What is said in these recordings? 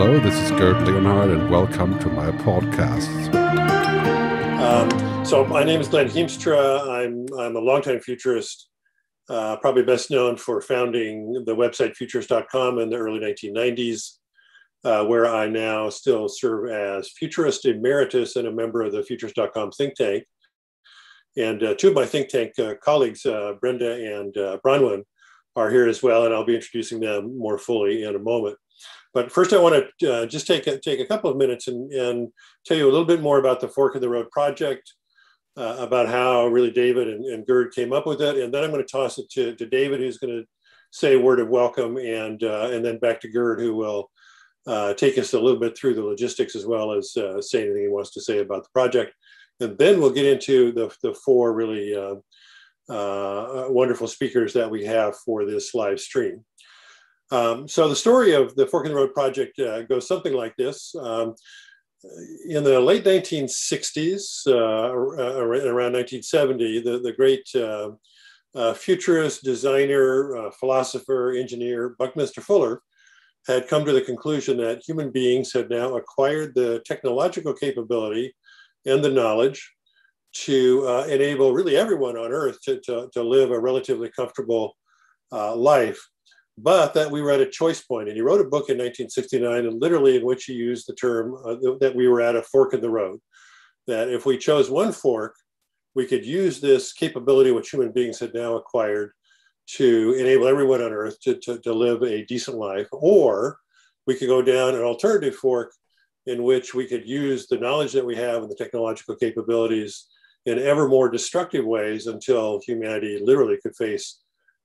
Hello, this is Gerd Leonhard, and welcome to my podcast. So my name is Glenn Heemstra. I'm a longtime futurist, probably best known for founding the website Futures.com in the early 1990s, where I now still serve as futurist emeritus and a member of the Futures.com think tank. And two of my think tank colleagues, Brenda and Bronwyn, are here as well, and I'll be introducing them more fully in a moment. But first, I want to just take a couple of minutes and tell you a little bit more about the Fork in the Road project, about how really David and Gerd came up with it. And then I'm going to toss it to David, who's going to say a word of welcome, and then back to Gerd, who will take us a little bit through the logistics as well as say anything he wants to say about the project. And then we'll get into the four really wonderful speakers that we have for this live stream. So the story of the Fork in the Road project goes something like this. In the late 1960s, around 1970, the great futurist, designer, philosopher, engineer, Buckminster Fuller had come to the conclusion that human beings had now acquired the technological capability and the knowledge to enable really everyone on Earth to live a relatively comfortable life, but that we were at a choice point. And he wrote a book in 1969, and literally in which he used the term that we were at a fork in the road, that if we chose one fork, we could use this capability which human beings had now acquired to enable everyone on Earth to live a decent life, or we could go down an alternative fork in which we could use the knowledge that we have and the technological capabilities in ever more destructive ways until humanity literally could face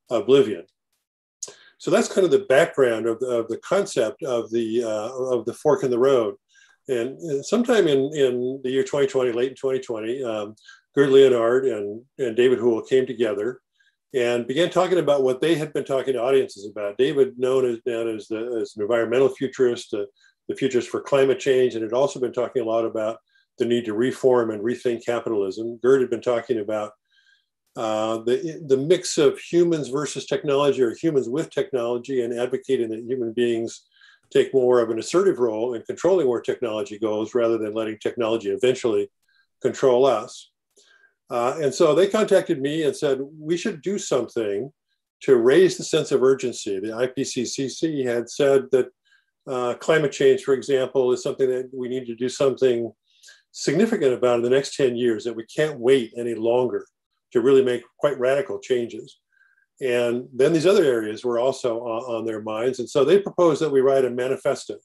oblivion. So that's kind of the background of the concept of the fork in the road. And sometime in the year 2020, late in 2020, Gerd Leonhard and David Houle came together and began talking about what they had been talking to audiences about. David, known as an environmental futurist, the futures for climate change, and had also been talking a lot about the need to reform and rethink capitalism. Gerd had been talking about the mix of humans versus technology, or humans with technology, and advocating that human beings take more of an assertive role in controlling where technology goes rather than letting technology eventually control us. And so they contacted me and said, we should do something to raise the sense of urgency. The IPCCC had said that climate change, for example, is something that we need to do something significant about in the next 10 years, that we can't wait any longer to really make quite radical changes. And then these other areas were also on their minds. And so they proposed that we write a manifesto,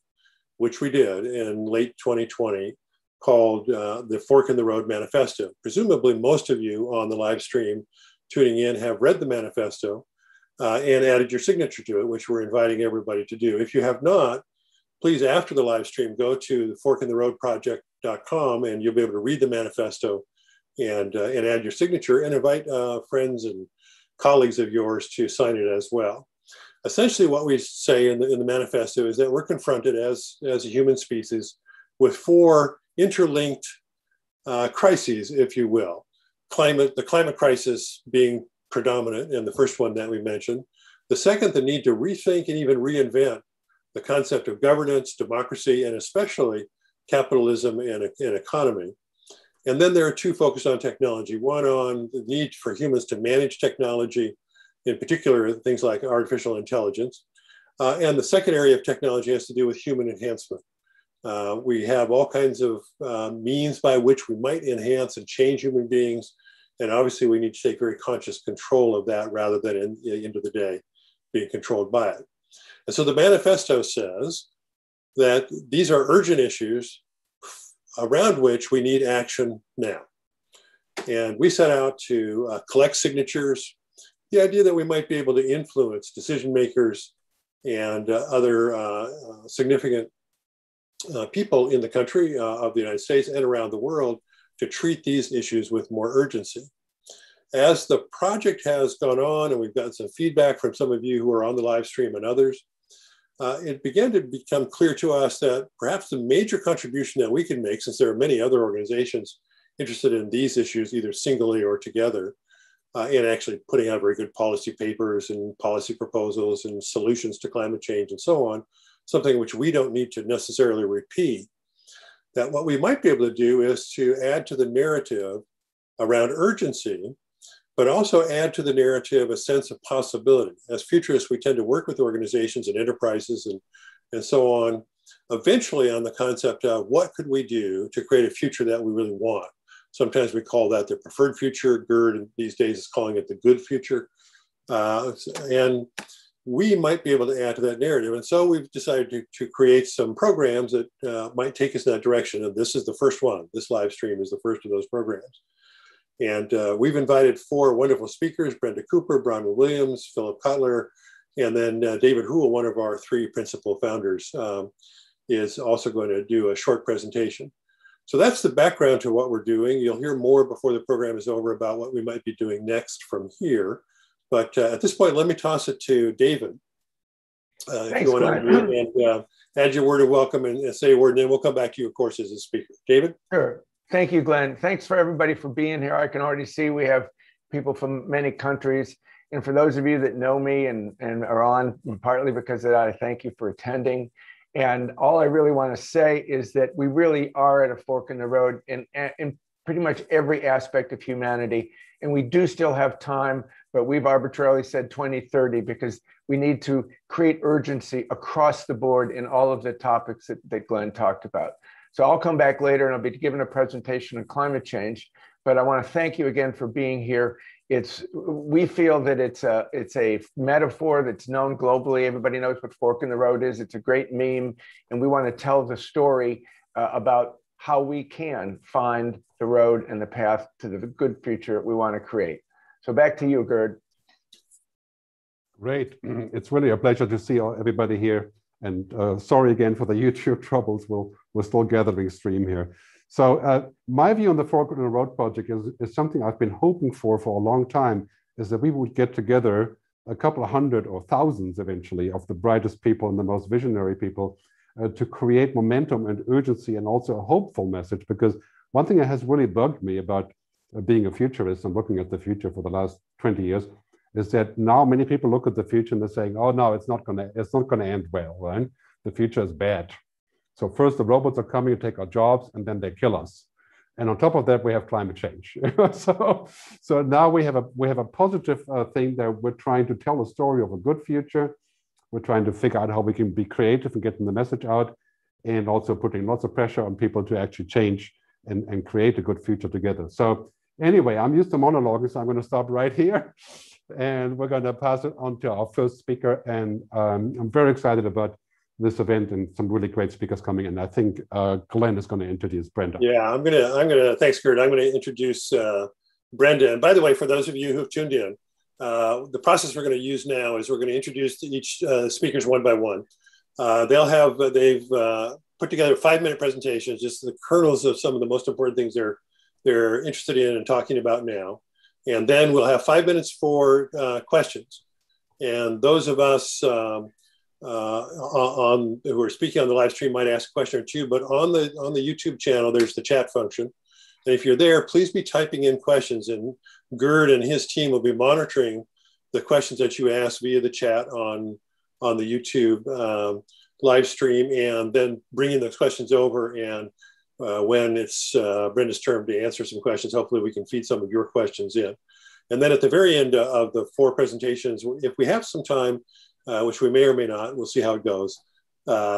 which we did in late 2020, called the Fork in the Road Manifesto. Presumably most of you on the live stream tuning in have read the manifesto and added your signature to it, which we're inviting everybody to do. If you have not, please, after the live stream, go to forkintheroadproject.com and you'll be able to read the manifesto and add your signature, and invite friends and colleagues of yours to sign it as well. Essentially what we say in the manifesto is that we're confronted as a human species with four interlinked crises, if you will. The climate crisis being predominant, and the first one that we mentioned. The second, the need to rethink and even reinvent the concept of governance, democracy, and especially capitalism and economy. And then there are two focused on technology, one on the need for humans to manage technology, in particular things like artificial intelligence. And the second area of technology has to do with human enhancement. We have all kinds of means by which we might enhance and change human beings. And obviously we need to take very conscious control of that rather than in the end of the day being controlled by it. And so the manifesto says that these are urgent issues around which we need action now. And we set out to collect signatures, the idea that we might be able to influence decision makers and other significant people in the country of the United States and around the world to treat these issues with more urgency. As the project has gone on, and we've gotten some feedback from some of you who are on the live stream and others, it began to become clear to us that perhaps the major contribution that we can make, since there are many other organizations interested in these issues, either singly or together, and actually putting out very good policy papers and policy proposals and solutions to climate change and so on, something which we don't need to necessarily repeat, that what we might be able to do is to add to the narrative around urgency, but also add to the narrative a sense of possibility. As futurists, we tend to work with organizations and enterprises and so on, eventually on the concept of what could we do to create a future that we really want. Sometimes we call that the preferred future. Gerd these days is calling it the good future. And we might be able to add to that narrative. And so we've decided to create some programs that might take us in that direction. And this is the first one. This live stream is the first of those programs. And we've invited four wonderful speakers, Brenda Cooper, Bronwyn Williams, Philip Kotler, and then David Houle, one of our three principal founders, is also going to do a short presentation. So that's the background to what we're doing. You'll hear more before the program is over about what we might be doing next from here. But at this point, let me toss it to David. Thanks, if you want to and, add your word of welcome and say a word, and then we'll come back to you, of course, as a speaker. David? Sure. Thank you, Glenn. Thanks for everybody for being here. I can already see we have people from many countries. And for those of you that know me and are on, partly because of that, I thank you for attending. And all I really want to say is that we really are at a fork in the road in pretty much every aspect of humanity. And we do still have time, but we've arbitrarily said 2030 because we need to create urgency across the board in all of the topics that Glenn talked about. So I'll come back later and I'll be giving a presentation on climate change, but I want to thank you again for being here. We feel that it's a metaphor that's known globally. Everybody knows what Fork in the Road is. It's a great meme, and we want to tell the story about how we can find the road and the path to the good future we want to create. So back to you, Gerd. Great. It's really a pleasure to see everybody here. And sorry again for the YouTube troubles. We're still gathering stream here. So my view on the Fork in the Road project is something I've been hoping for a long time, is that we would get together a couple of hundred or thousands eventually of the brightest people and the most visionary people to create momentum and urgency and also a hopeful message. Because one thing that has really bugged me about being a futurist and looking at the future for the last 20 years is that now many people look at the future and they're saying, oh no, it's not gonna end well, right? The future is bad. So first the robots are coming to take our jobs and then they kill us. And on top of that, we have climate change. so now we have a positive thing that we're trying to tell a story of a good future. We're trying to figure out how we can be creative and getting the message out, and also putting lots of pressure on people to actually change and create a good future together. So anyway, I'm used to monologuing, so I'm gonna stop right here. And we're going to pass it on to our first speaker. And I'm very excited about this event and some really great speakers coming in. I think Glenn is going to introduce Brenda. Yeah, I'm going to, thanks, Gerd. I'm going to introduce Brenda. And by the way, for those of you who've tuned in, the process we're going to use now is we're going to introduce each speakers one by one. They've put together 5-minute presentations, just the kernels of some of the most important things they're interested in and talking about now. And then we'll have 5 minutes for questions. And those of us who are speaking on the live stream might ask a question or two, but on the YouTube channel, there's the chat function. And if you're there, please be typing in questions, and Gerd and his team will be monitoring the questions that you ask via the chat on the YouTube live stream, and then bringing those questions over. And when it's Brenda's turn to answer some questions, hopefully we can feed some of your questions in. And then at the very end of the four presentations, if we have some time, which we may or may not, we'll see how it goes,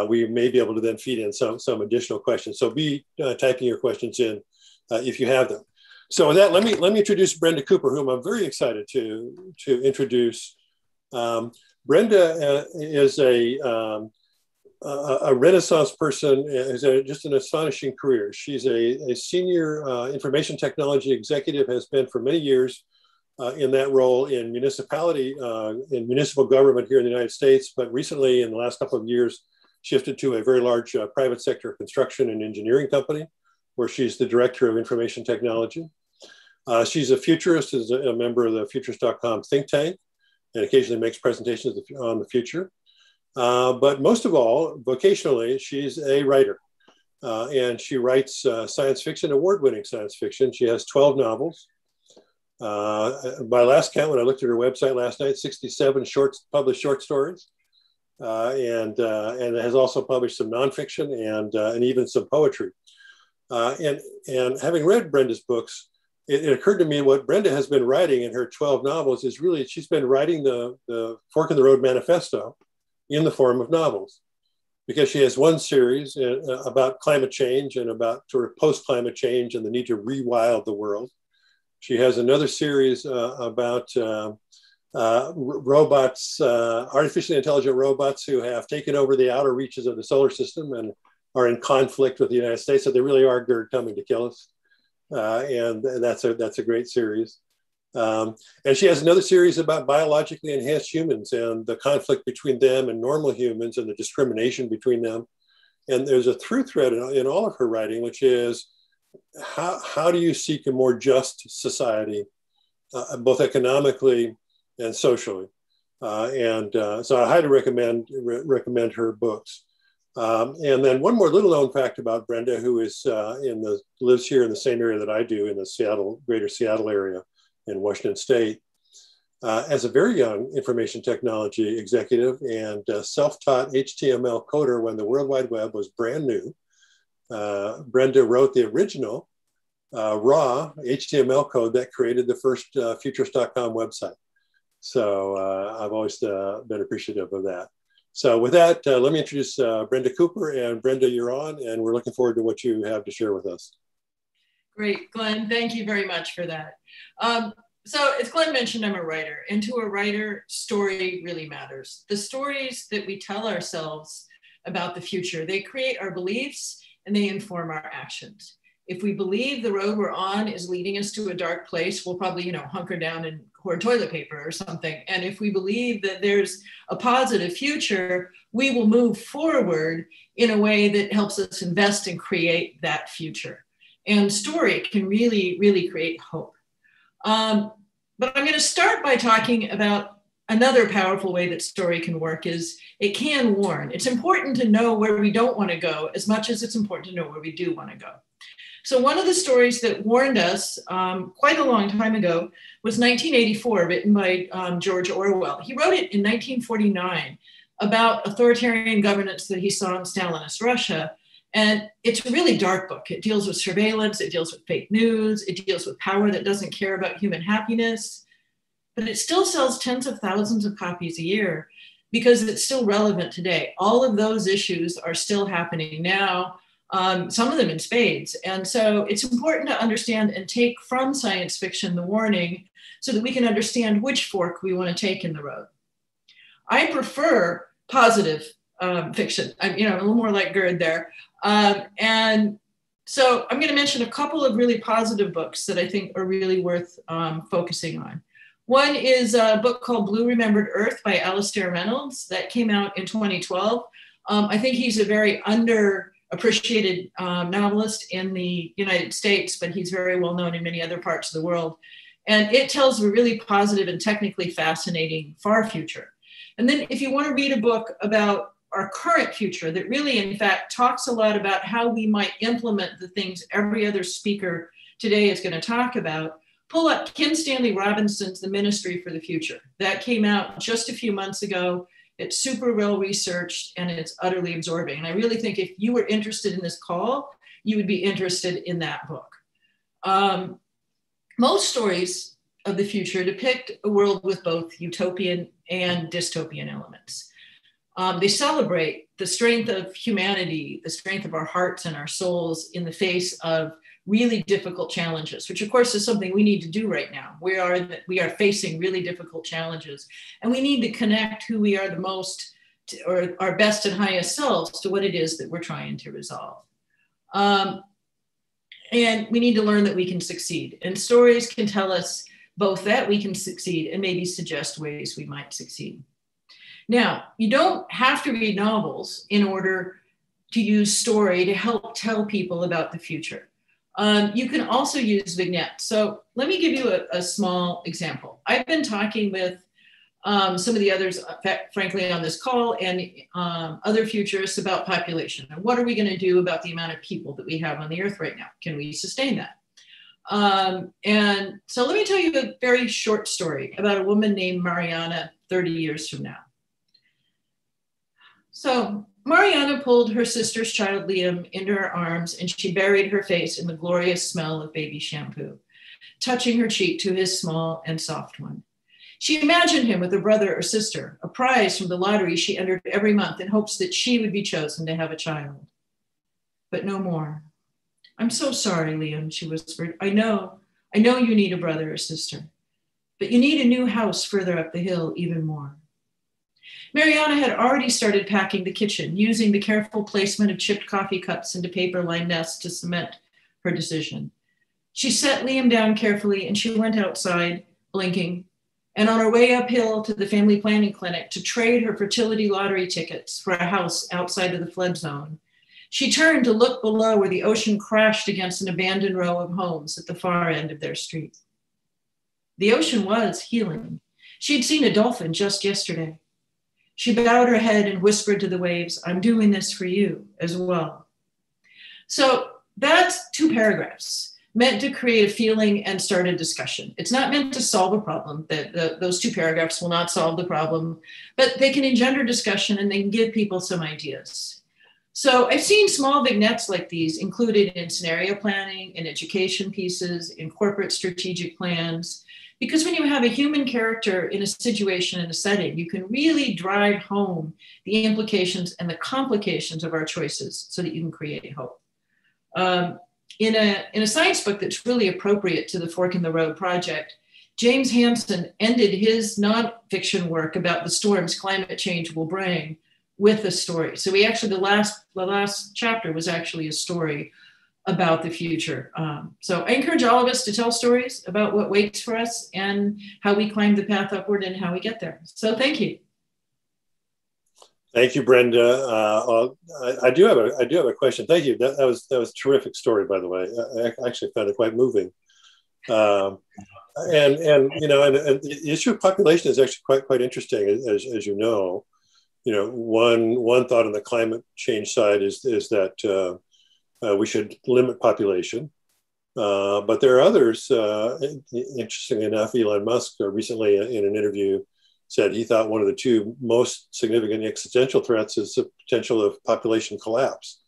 we may be able to then feed in some additional questions. So be typing your questions in if you have them. So with that, let me introduce Brenda Cooper, whom I'm very excited to introduce. Brenda is a Renaissance person, has just an astonishing career. She's a senior information technology executive, has been for many years in that role in municipal government here in the United States. But recently, in the last couple of years, shifted to a very large private sector construction and engineering company, where she's the director of information technology. She's a futurist, is a member of the Futures.com think tank, and occasionally makes presentations on the future. But most of all, vocationally, she's a writer, and she writes science fiction, award-winning science fiction. She has 12 novels. By last count, when I looked at her website last night, 67 published short stories. and has also published some nonfiction and even some poetry. And having read Brenda's books, it occurred to me what Brenda has been writing in her 12 novels is really, she's been writing the Fork in the Road Manifesto in the form of novels, because she has one series about climate change and about sort of post-climate change and the need to rewild the world. She has another series about robots, artificially intelligent robots who have taken over the outer reaches of the solar system and are in conflict with the United States. So they really are coming to kill us. And that's a great series. And she has another series about biologically enhanced humans and the conflict between them and normal humans and the discrimination between them. And there's a through thread in all of her writing, which is how do you seek a more just society, both economically and socially? So I highly recommend her books. And then one more little known fact about Brenda, who is lives here in the same area that I do, in the greater Seattle area in Washington State, as a very young information technology executive and self-taught HTML coder when the World Wide Web was brand new. Brenda wrote the original raw HTML code that created the first Futures.com website. So I've always been appreciative of that. So with that, let me introduce Brenda Cooper. And Brenda, you're on, and we're looking forward to what you have to share with us. Great, Glenn, thank you very much for that. So as Glenn mentioned, I'm a writer, and to a writer, story really matters. The stories that we tell ourselves about the future, they create our beliefs and they inform our actions. If we believe the road we're on is leading us to a dark place, we'll probably, hunker down and hoard toilet paper or something. And if we believe that there's a positive future, we will move forward in a way that helps us invest and create that future. And story can really, really create hope. But I'm going to start by talking about another powerful way that story can work is it can warn. It's important to know where we don't want to go as much as it's important to know where we do want to go. So one of the stories that warned us quite a long time ago was 1984, written by George Orwell. He wrote it in 1949 about authoritarian governance that he saw in Stalinist Russia. And it's a really dark book. It deals with surveillance, it deals with fake news, it deals with power that doesn't care about human happiness, but it still sells tens of thousands of copies a year because it's still relevant today. All of those issues are still happening now. Some of them in spades. And so it's important to understand and take from science fiction the warning so that we can understand which fork we want to take in the road. I prefer positive fiction. I'm a little more like Gerd there. And so I'm going to mention a couple of really positive books that I think are really worth focusing on. One is a book called Blue Remembered Earth by Alastair Reynolds that came out in 2012. I think he's a very underappreciated novelist in the United States, but he's very well known in many other parts of the world. And it tells a really positive and technically fascinating far future. And then if you want to read a book about our current future that really, in fact, talks a lot about how we might implement the things every other speaker today is going to talk about, pull up Kim Stanley Robinson's The Ministry for the Future. That came out just a few months ago. It's super well researched and it's utterly absorbing. And I really think if you were interested in this call, you would be interested in that book. Most stories of the future depict a world with both utopian and dystopian elements. They celebrate the strength of humanity, the strength of our hearts and our souls in the face of really difficult challenges, which of course is something we need to do right now. We are facing really difficult challenges, and we need to connect who we are the most or our best and highest selves to what it is that we're trying to resolve. And we need to learn that we can succeed, and stories can tell us both that we can succeed and maybe suggest ways we might succeed. Now, you don't have to read novels in order to use story to help tell people about the future. You can also use vignettes. So let me give you a small example. I've been talking with some of the others, frankly, on this call and other futurists about population. And what are we going to do about the amount of people that we have on the earth right now? Can we sustain that? And so let me tell you a very short story about a woman named Mariana 30 years from now. So Mariana pulled her sister's child, Liam, into her arms, and she buried her face in the glorious smell of baby shampoo, touching her cheek to his small and soft one. She imagined him with a brother or sister, a prize from the lottery she entered every month in hopes that she would be chosen to have a child. But no more. "I'm so sorry, Liam," she whispered. I know you need a brother or sister, but you need a new house further up the hill even more." Mariana had already started packing the kitchen, using the careful placement of chipped coffee cups into paper-lined nests to cement her decision. She set Liam down carefully and she went outside, blinking, and on her way uphill to the family planning clinic to trade her fertility lottery tickets for a house outside of the flood zone, she turned to look below where the ocean crashed against an abandoned row of homes at the far end of their street. The ocean was healing. She'd seen a dolphin just yesterday. She bowed her head and whispered to the waves, "I'm doing this for you as well." So that's two paragraphs meant to create a feeling and start a discussion. It's not meant to solve a problem. Those two paragraphs will not solve the problem, but they can engender discussion and they can give people some ideas. So I've seen small vignettes like these included in scenario planning, in education pieces, in corporate strategic plans. Because when you have a human character in a situation and a setting, you can really drive home the implications and the complications of our choices so that you can create hope. In a science book that's really appropriate to the Fork in the Road project, James Hansen ended his nonfiction work about the storms climate change will bring with a story. So we actually, the last chapter was actually a story about the future. So I encourage all of us to tell stories about what waits for us and how we climb the path upward and how we get there. So thank you. Thank you, Brenda. I do have a question. Thank you. That was a terrific story, by the way. I actually found it quite moving. And the issue of population is actually quite interesting, as you know. You know, one thought on the climate change side is that we should limit population. But there are others, interestingly enough, Elon Musk recently in an interview said he thought one of the two most significant existential threats is the potential of population collapse,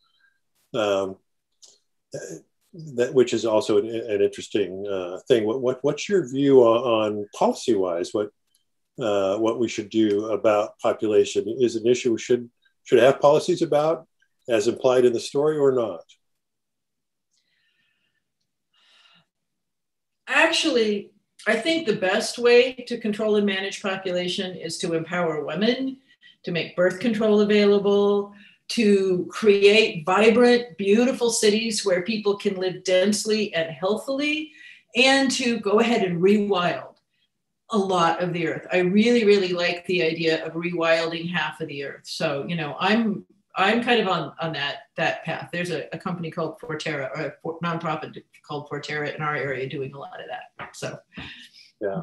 which is also an interesting thing. What's your view on policy-wise? What we should do about population is an issue we should have policies about, as implied in the story, or not? Actually, I think the best way to control and manage population is to empower women, to make birth control available, to create vibrant, beautiful cities where people can live densely and healthily, and to go ahead and rewild a lot of the earth. I really, really like the idea of rewilding half of the earth. So, you know, I'm kind of on that path. There's a company called Forterra, or a nonprofit called Forterra in our area doing a lot of that. So, yeah.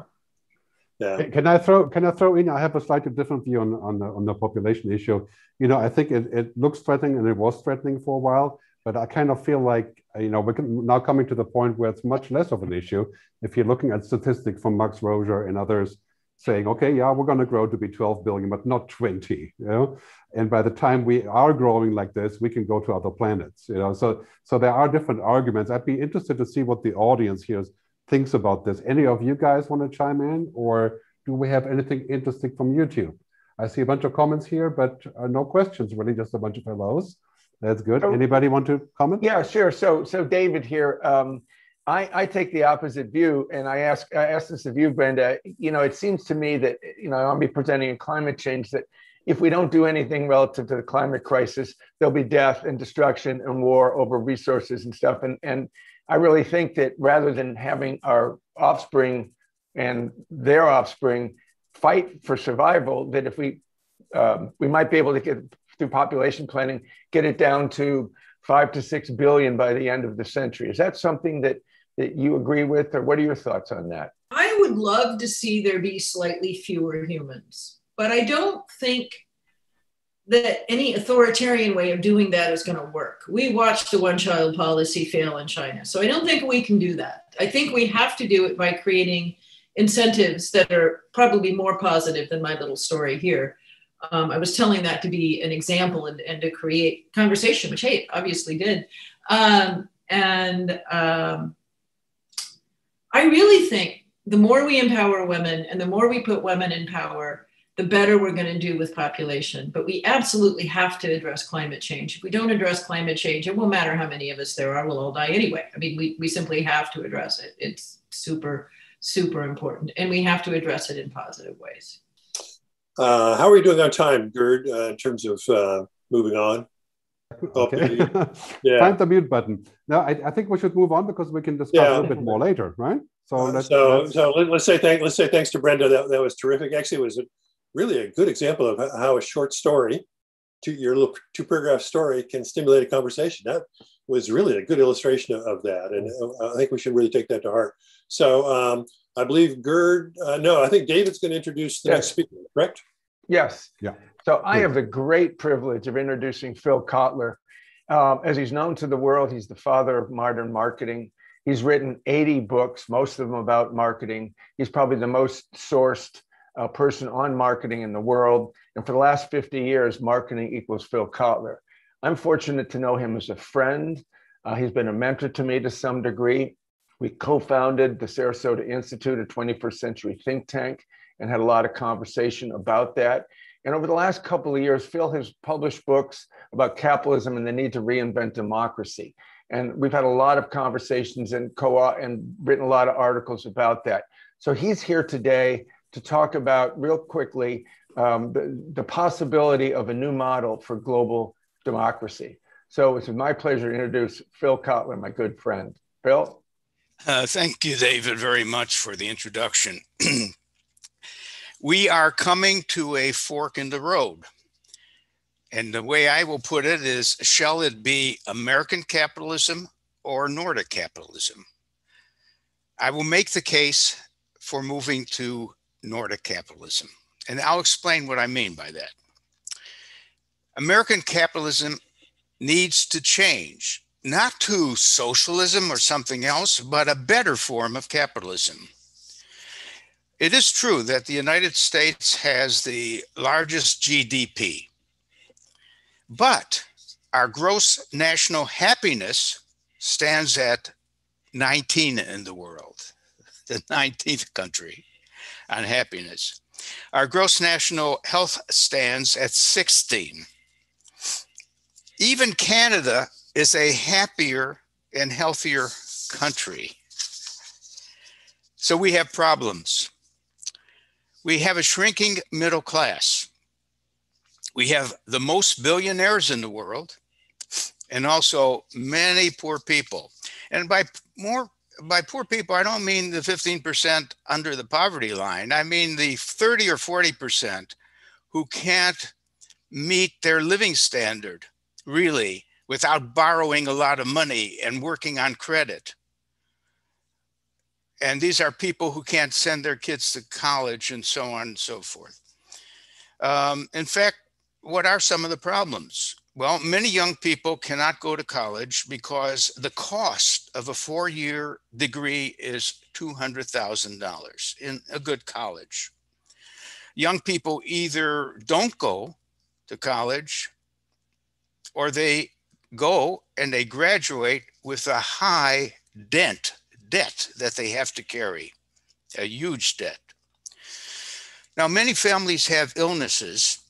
Can I throw in? I have a slightly different view on the population issue. You know, I think it looks threatening, and it was threatening for a while. But I kind of feel like, you know, we're now coming to the point where it's much less of an issue. If you're looking at statistics from Max Roger and others, saying, okay, yeah, we're going to grow to be 12 billion, but not 20, you know? And by the time we are growing like this, we can go to other planets, you know? So there are different arguments. I'd be interested to see what the audience here thinks about this. Any of you guys want to chime in, or do we have anything interesting from YouTube? I see a bunch of comments here, but no questions, really, just a bunch of hellos. That's good. Oh, anybody want to comment? Yeah, sure. So David here, I take the opposite view, and I ask this of you, Brenda. You know, it seems to me that, you know, I'll be presenting in climate change, that if we don't do anything relative to the climate crisis, there'll be death and destruction and war over resources and stuff. And I really think that rather than having our offspring and their offspring fight for survival, that if we might be able to get through population planning, get it down to 5 to 6 billion by the end of the century. Is that something that you agree with, or what are your thoughts on that? I would love to see there be slightly fewer humans, but I don't think that any authoritarian way of doing that is going to work. We watched the one-child policy fail in China, so I don't think we can do that. I think we have to do it by creating incentives that are probably more positive than my little story here, I was telling that to be an example and to create conversation, which Haight obviously did. I really think the more we empower women and the more we put women in power, the better we're going to do with population. But we absolutely have to address climate change. If we don't address climate change, it won't matter how many of us there are, we'll all die anyway. I mean, we simply have to address it. It's super, super important. And we have to address it in positive ways. How are we doing on time, Gerd, in terms of moving on? Okay. Yeah. Find the mute button. No, I think we should move on because we can discuss a little bit more later, right? So let's say thanks to Brenda. That was terrific. Actually, it was really a good example of how a short story, your little two-paragraph story, can stimulate a conversation. That was really a good illustration of that, and I think we should really take that to heart. So I believe Gerd. No, I think David's going to introduce the next speaker. Correct? Yes. Yeah. So I have the great privilege of introducing Phil Kotler. As he's known to the world, he's the father of modern marketing. He's written 80 books, most of them about marketing. He's probably the most sourced person on marketing in the world. And for the last 50 years, marketing equals Phil Kotler. I'm fortunate to know him as a friend. He's been a mentor to me to some degree. We co-founded the Sarasota Institute, a 21st century think tank, and had a lot of conversation about that. And over the last couple of years, Phil has published books about capitalism and the need to reinvent democracy. And we've had a lot of conversations and written a lot of articles about that. So he's here today to talk about, real quickly, the possibility of a new model for global democracy. So it's my pleasure to introduce Phil Kotler, my good friend. Phil? Thank you, David, very much for the introduction. We are coming to a fork in the road. And the way I will put it is, shall it be American capitalism or Nordic capitalism? I will make the case for moving to Nordic capitalism. And I'll explain what I mean by that. American capitalism needs to change, not to socialism or something else, but a better form of capitalism. It is true that the United States has the largest GDP, but our gross national happiness stands at 19 in the world, the 19th country on happiness. Our gross national health stands at 16. Even Canada is a happier and healthier country. So we have problems. We have a shrinking middle class. We have the most billionaires in the world and also many poor people. And by poor people, I don't mean the 15% under the poverty line. I mean the 30 or 40% who can't meet their living standard, really, without borrowing a lot of money and working on credit. And these are people who can't send their kids to college and so on and so forth. In fact, what are some of the problems? Well, many young people cannot go to college because the cost of a four-year degree is $200,000 in a good college. Young people either don't go to college or they go and they graduate with a high debt that they have to carry, a huge debt. Now, many families have illnesses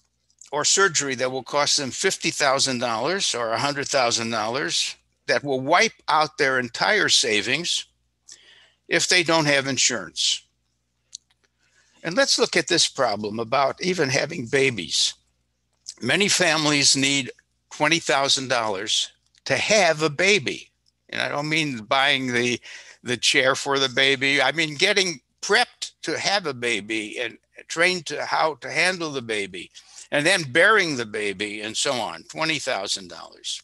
or surgery that will cost them $50,000 or $100,000 that will wipe out their entire savings if they don't have insurance. And let's look at this problem about even having babies. Many families need $20,000 to have a baby. And I don't mean buying the chair for the baby. I mean, getting prepped to have a baby and trained to how to handle the baby and then bearing the baby and so on, $20,000.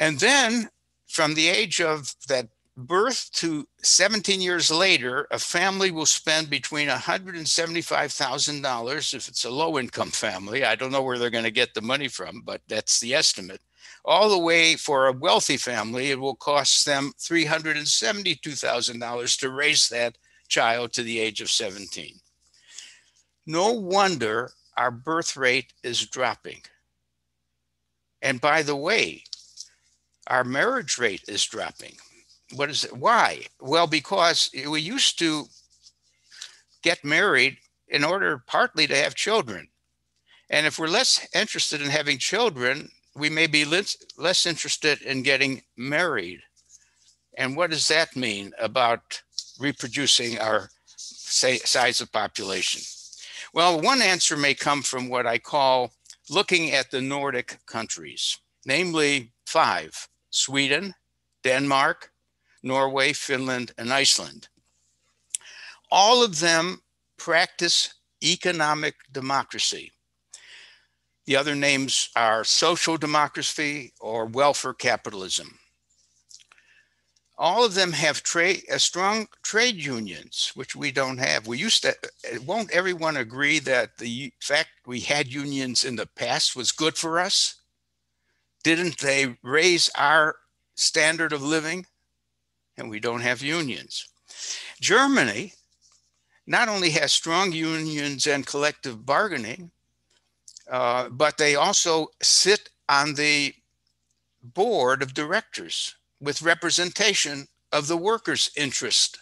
And then from the age of that birth to 17 years later, a family will spend between $175,000 if it's a low-income family. I don't know where they're going to get the money from, but that's the estimate. All the way for a wealthy family, it will cost them $372,000 to raise that child to the age of 17. No wonder our birth rate is dropping. And by the way, our marriage rate is dropping. What is it? Why? Well, because we used to get married in order partly to have children. And if we're less interested in having children, we may be less interested in getting married. And what does that mean about reproducing our size of population? Well, one answer may come from what I call looking at the Nordic countries, namely 5, Sweden, Denmark, Norway, Finland, and Iceland. All of them practice economic democracy. The other names are social democracy or welfare capitalism. All of them have strong trade unions, which we don't have. We used to, won't everyone agree that the fact we had unions in the past was good for us? Didn't they raise our standard of living? And we don't have unions. Germany not only has strong unions and collective bargaining, but they also sit on the board of directors with representation of the workers' interest.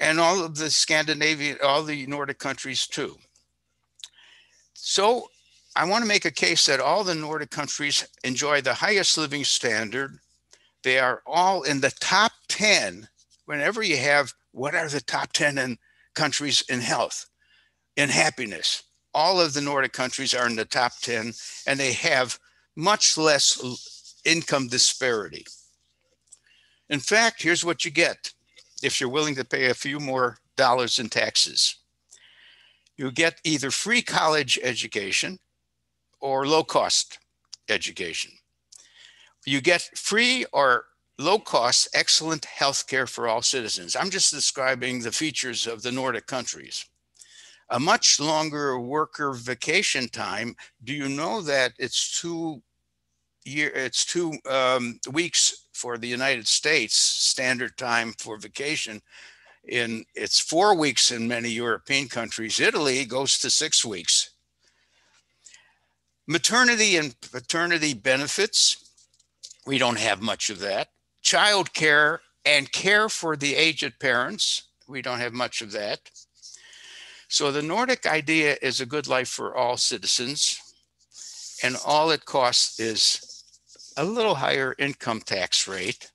And all of the Scandinavian, all the Nordic countries too. So I want to make a case that all the Nordic countries enjoy the highest living standard. They are all in the top 10. Whenever you have, what are the top 10 countries in health, in happiness? All of the Nordic countries are in the top 10, and they have much less income disparity. In fact, here's what you get if you're willing to pay a few more dollars in taxes. You get either free college education or low-cost education. You get free or low-cost excellent health care for all citizens. I'm just describing the features of the Nordic countries. A much longer worker vacation time. Do you know that it's 2 weeks for the United States standard time for vacation? In it's 4 weeks in many European countries. Italy goes to 6 weeks. Maternity and paternity benefits. We don't have much of that. Child care and care for the aged parents. We don't have much of that. So the Nordic idea is a good life for all citizens. And all it costs is a little higher income tax rate.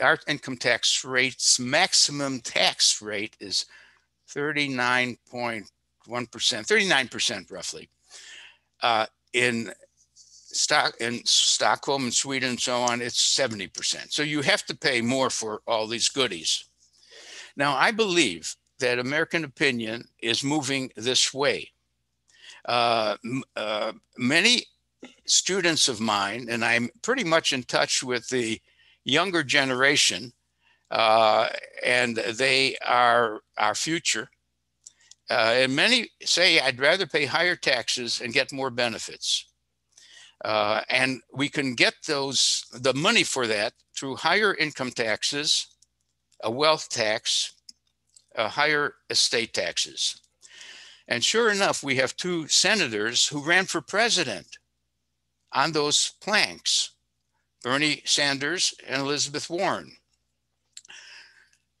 Our income tax rate's maximum tax rate is 39.1%, 39% roughly. In Stockholm and Sweden and so on, it's 70%. So you have to pay more for all these goodies. Now, I believe that American opinion is moving this way. Many students of mine, and I'm pretty much in touch with the younger generation, and they are our future. And many say, I'd rather pay higher taxes and get more benefits. And we can get the money for that through higher income taxes, a wealth tax, higher estate taxes. And sure enough, we have 2 senators who ran for president on those planks, Bernie Sanders and Elizabeth Warren.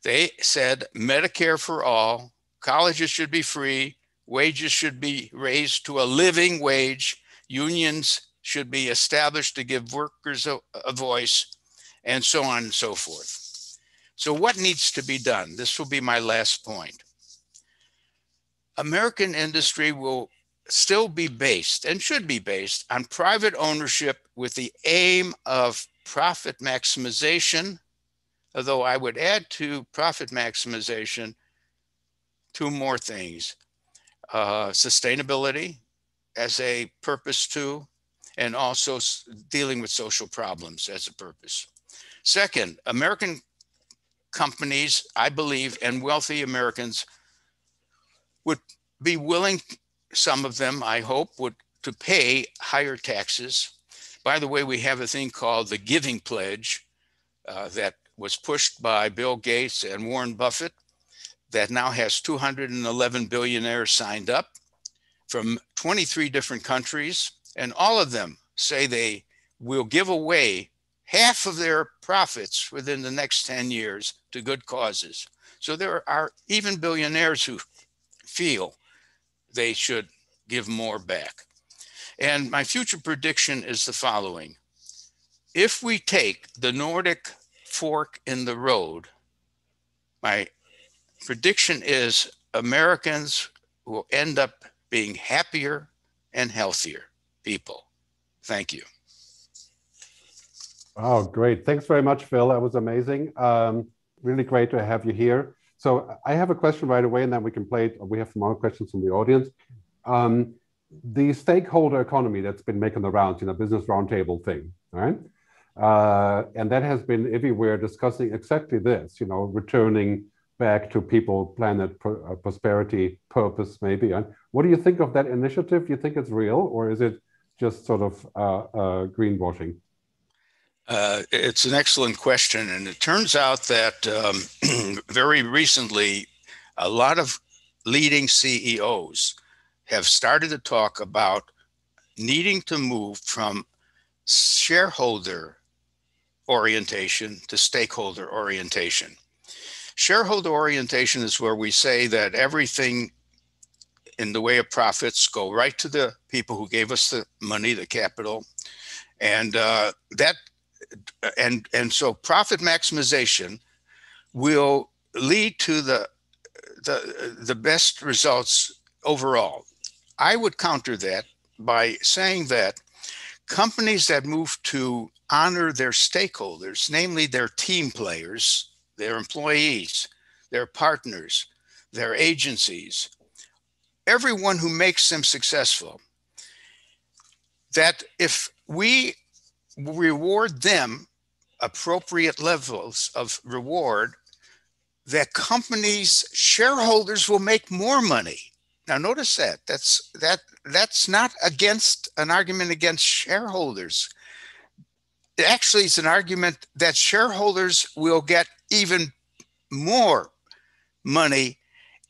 They said Medicare for all, colleges should be free, wages should be raised to a living wage, unions should be established to give workers a voice, and so on and so forth. So what needs to be done? This will be my last point. American industry will still be based and should be based on private ownership with the aim of profit maximization, although I would add to profit maximization 2 more things, sustainability as a purpose too, and also dealing with social problems as a purpose. Second, American companies, I believe, and wealthy Americans would be willing, some of them, I hope, to pay higher taxes. By the way, we have a thing called the Giving Pledge that was pushed by Bill Gates and Warren Buffett. that now has 211 billionaires signed up from 23 different countries, and all of them say they will give away half of their profits within the next 10 years to good causes. So there are even billionaires who feel they should give more back. And my future prediction is the following. If we take the Nordic fork in the road, my prediction is Americans will end up being happier and healthier people. Thank you. Wow, great. Thanks very much, Phil. That was amazing. Really great to have you here. So I have a question right away, and then we can play it. We have some more questions from the audience. The stakeholder economy that's been making the rounds, you know, business roundtable thing, right? And that has been everywhere discussing exactly this, you know, returning back to people, planet, prosperity, purpose, maybe. And what do you think of that initiative? Do you think it's real, or is it just sort of greenwashing? It's an excellent question. And it turns out that very recently, a lot of leading CEOs have started to talk about needing to move from shareholder orientation to stakeholder orientation. Shareholder orientation is where we say that everything in the way of profits go right to the people who gave us the money, the capital, and so profit maximization will lead to the best results overall. I would counter that by saying that companies that move to honor their stakeholders, namely their team players, their employees, their partners, their agencies, everyone who makes them successful, that if we reward them appropriate levels of reward, that companies' shareholders will make more money. Now notice that that's not against an argument against shareholders. Actually, it's an argument that shareholders will get even more money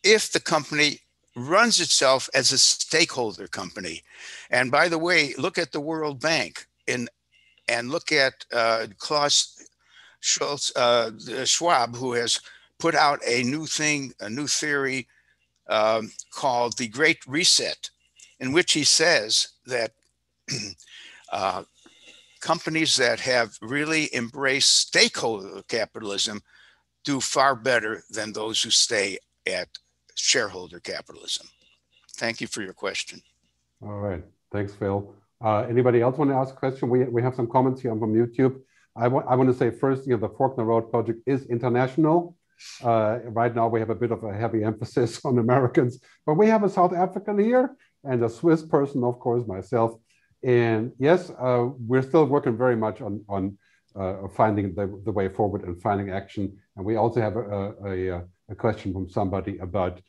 if the company runs itself as a stakeholder company. And by the way, look at the World Bank and look at Klaus Schwab, who has put out a new thing, a new theory, called The Great Reset, in which he says that companies that have really embraced stakeholder capitalism do far better than those who stay at shareholder capitalism. Thank you for your question. All right. Thanks, Phil. Anybody else want to ask a question? We have some comments here from YouTube. I want to say first, you know, the Fork in the Road project is international. Right now, we have a bit of a heavy emphasis on Americans, but we have a South African here and a Swiss person, of course, myself. And yes, we're still working very much on finding the way forward and finding action. And we also have a question from somebody about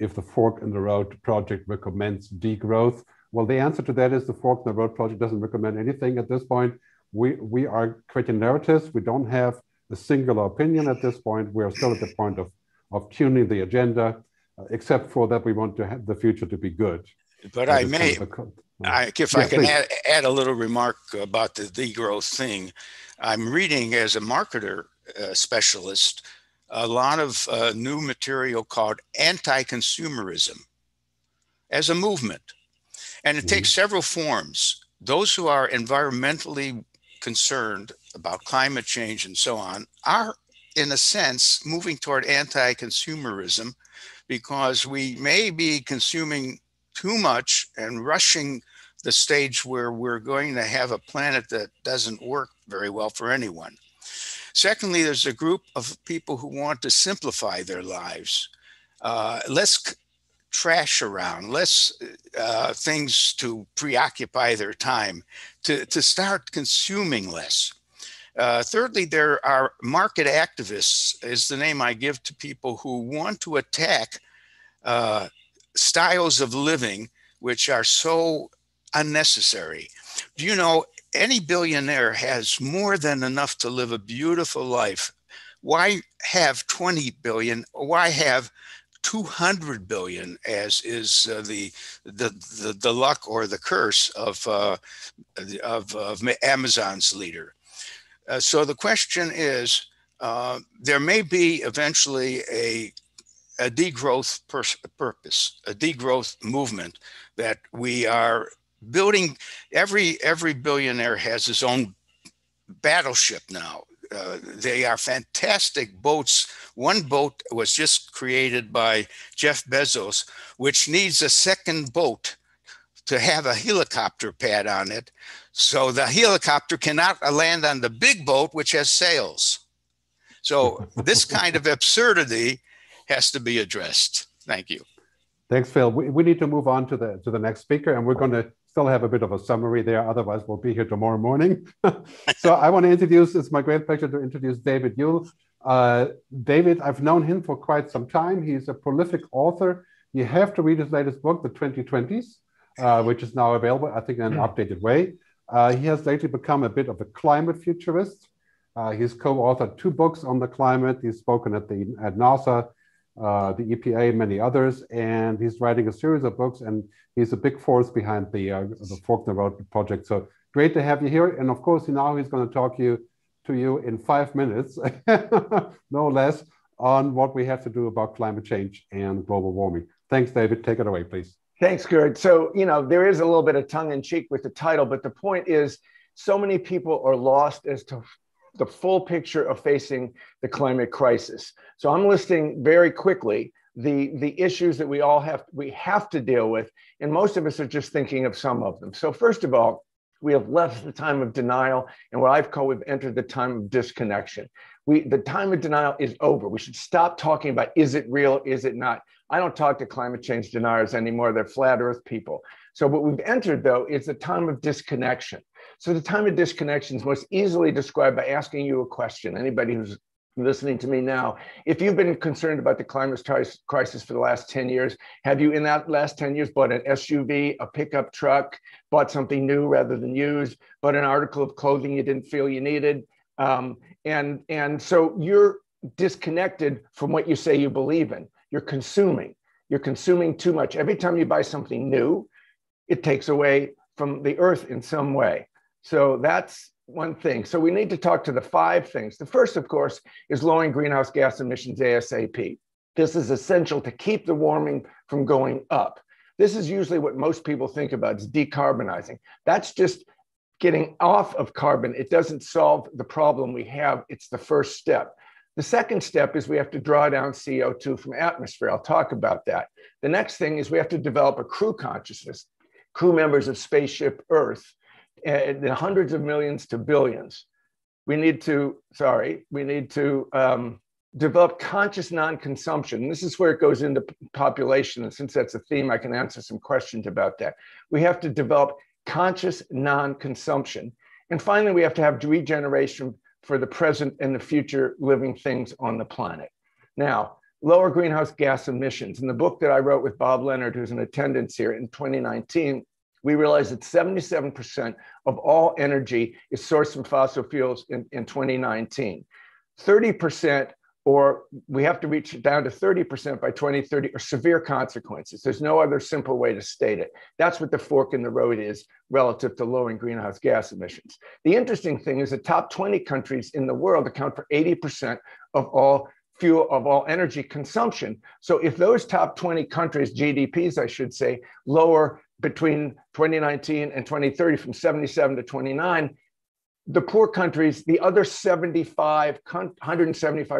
if the Fork in the Road project recommends degrowth. Well, the answer to that is the Fork in the Road project doesn't recommend anything at this point. We are creating narratives. We don't have a singular opinion at this point. We're still at the point of tuning the agenda, except for that we want to have the future to be good. But I may, kind of if I can add a little remark about the degrowth thing. I'm reading, as a marketer specialist, a lot of new material called anti-consumerism as a movement. And it takes several forms. Those who are environmentally concerned about climate change and so on are, in a sense, moving toward anti-consumerism, because we may be consuming too much and rushing the stage where we're going to have a planet that doesn't work very well for anyone. Secondly, there's a group of people who want to simplify their lives. Less trash around, less things to preoccupy their time, to start consuming less. Thirdly, there are market activists, is the name I give to people who want to attack styles of living which are so unnecessary. Do you know, any billionaire has more than enough to live a beautiful life. Why have 20 billion? Why have 200 billion, as is the luck or the curse of Amazon's leader. So the question is, there may be eventually a degrowth purpose, a degrowth movement that we are building. Every billionaire has his own battleship now. They are fantastic boats. One boat was just created by Jeff Bezos, which needs a second boat to have a helicopter pad on it. So the helicopter cannot land on the big boat, which has sails. So this kind of absurdity has to be addressed. Thank you. Thanks, Phil. We need to move on to the next speaker, and we're going to still have a bit of a summary there. Otherwise, we'll be here tomorrow morning. So I want to introduce, it's my great pleasure to introduce David Houle. David, I've known him for quite some time. He's a prolific author. You have to read his latest book, The 2020s, which is now available, I think, in an updated way. He has lately become a bit of a climate futurist. He's co-authored 2 books on the climate. He's spoken at NASA, the EPA, and many others, and he's writing a series of books, and he's a big force behind the Fork in the Road project. So great to have you here, and of course now he's going to talk to you in 5 minutes, no less, on what we have to do about climate change and global warming. Thanks, David. Take it away, please. Thanks, Gerd. So, you know, there is a little bit of tongue-in-cheek with the title, but the point is so many people are lost as to the full picture of facing the climate crisis. So I'm listing very quickly the issues that we have to deal with, and most of us are just thinking of some of them. So first of all, we have left the time of denial, and what I've called, we've entered the time of disconnection. The time of denial is over. We should stop talking about, is it real, is it not? I don't talk to climate change deniers anymore. They're flat earth people. So what we've entered, though, is the time of disconnection. So the time of disconnection is most easily described by asking you a question. Anybody who's listening to me now, if you've been concerned about the climate crisis for the last 10 years, have you in that last 10 years bought an SUV, a pickup truck, bought something new rather than used, bought an article of clothing you didn't feel you needed? And so you're disconnected from what you say you believe in. You're consuming. You're consuming too much. Every time you buy something new, it takes away from the earth in some way. So that's one thing. So we need to talk to the 5 things. The first, of course, is lowering greenhouse gas emissions ASAP. This is essential to keep the warming from going up. This is usually what most people think about, is decarbonizing. That's just getting off of carbon. It doesn't solve the problem we have. It's the first step. The second step is we have to draw down CO2 from atmosphere. I'll talk about that. The next thing is we have to develop a crew consciousness, crew members of Spaceship Earth, hundreds of millions to billions. We need to develop conscious non-consumption. This is where it goes into population. And since that's a theme, I can answer some questions about that. We have to develop conscious non-consumption. And finally, we have to have regeneration for the present and the future living things on the planet. Now, lower greenhouse gas emissions. In the book that I wrote with Bob Leonard, who's in attendance here in 2019, we realized that 77% of all energy is sourced from fossil fuels in 2019. 30%, or we have to reach down to 30% by 2030, or severe consequences. There's no other simple way to state it. That's what the fork in the road is relative to lowering greenhouse gas emissions. The interesting thing is the top 20 countries in the world account for 80% of all fuel, of all energy consumption. So if those top 20 countries, GDPs, I should say, lower between 2019 and 2030 from 77 to 29, the poor countries, the other 175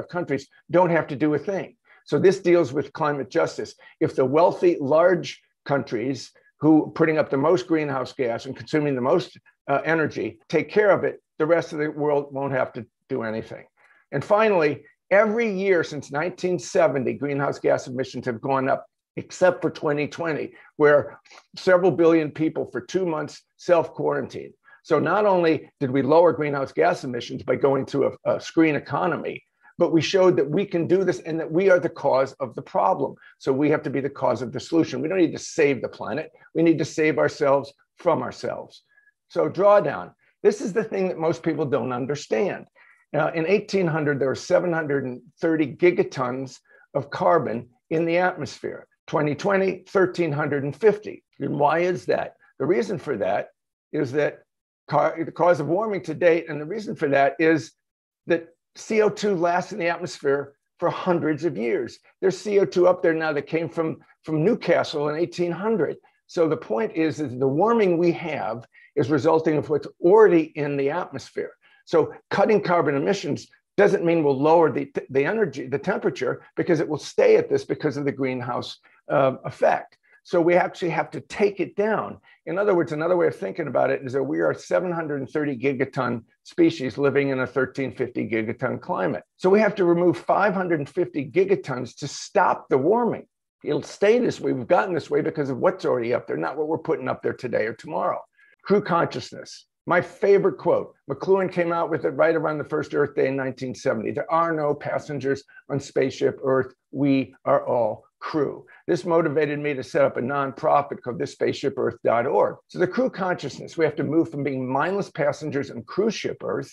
countries don't have to do a thing. So this deals with climate justice. If the wealthy, large countries who are putting up the most greenhouse gas and consuming the most energy take care of it, the rest of the world won't have to do anything. And finally, every year since 1970, greenhouse gas emissions have gone up, except for 2020, where several billion people for 2 months self-quarantined. So not only did we lower greenhouse gas emissions by going to a screen economy, but we showed that we can do this and that we are the cause of the problem. So we have to be the cause of the solution. We don't need to save the planet. We need to save ourselves from ourselves. So drawdown. This is the thing that most people don't understand. In 1800, there were 730 gigatons of carbon in the atmosphere. 2020, 1,350. And why is that? The reason for that is that the cause of warming to date, and the reason for that is that CO2 lasts in the atmosphere for hundreds of years. There's CO2 up there now that came from Newcastle in 1800. So the point is that the warming we have is resulting of what's already in the atmosphere. So cutting carbon emissions doesn't mean we'll lower the temperature, because it will stay at this because of the greenhouse effect. So we actually have to take it down. In other words, another way of thinking about it is that we are 730 gigaton species living in a 1350 gigaton climate. So we have to remove 550 gigatons to stop the warming. It'll stay this way. We've gotten this way because of what's already up there, not what we're putting up there today or tomorrow. True consciousness. My favorite quote, McLuhan came out with it right around the first Earth Day in 1970. There are no passengers on spaceship Earth. We are all crew. This motivated me to set up a nonprofit called thisspaceshipearth.org. So the crew consciousness, we have to move from being mindless passengers on cruise ship Earth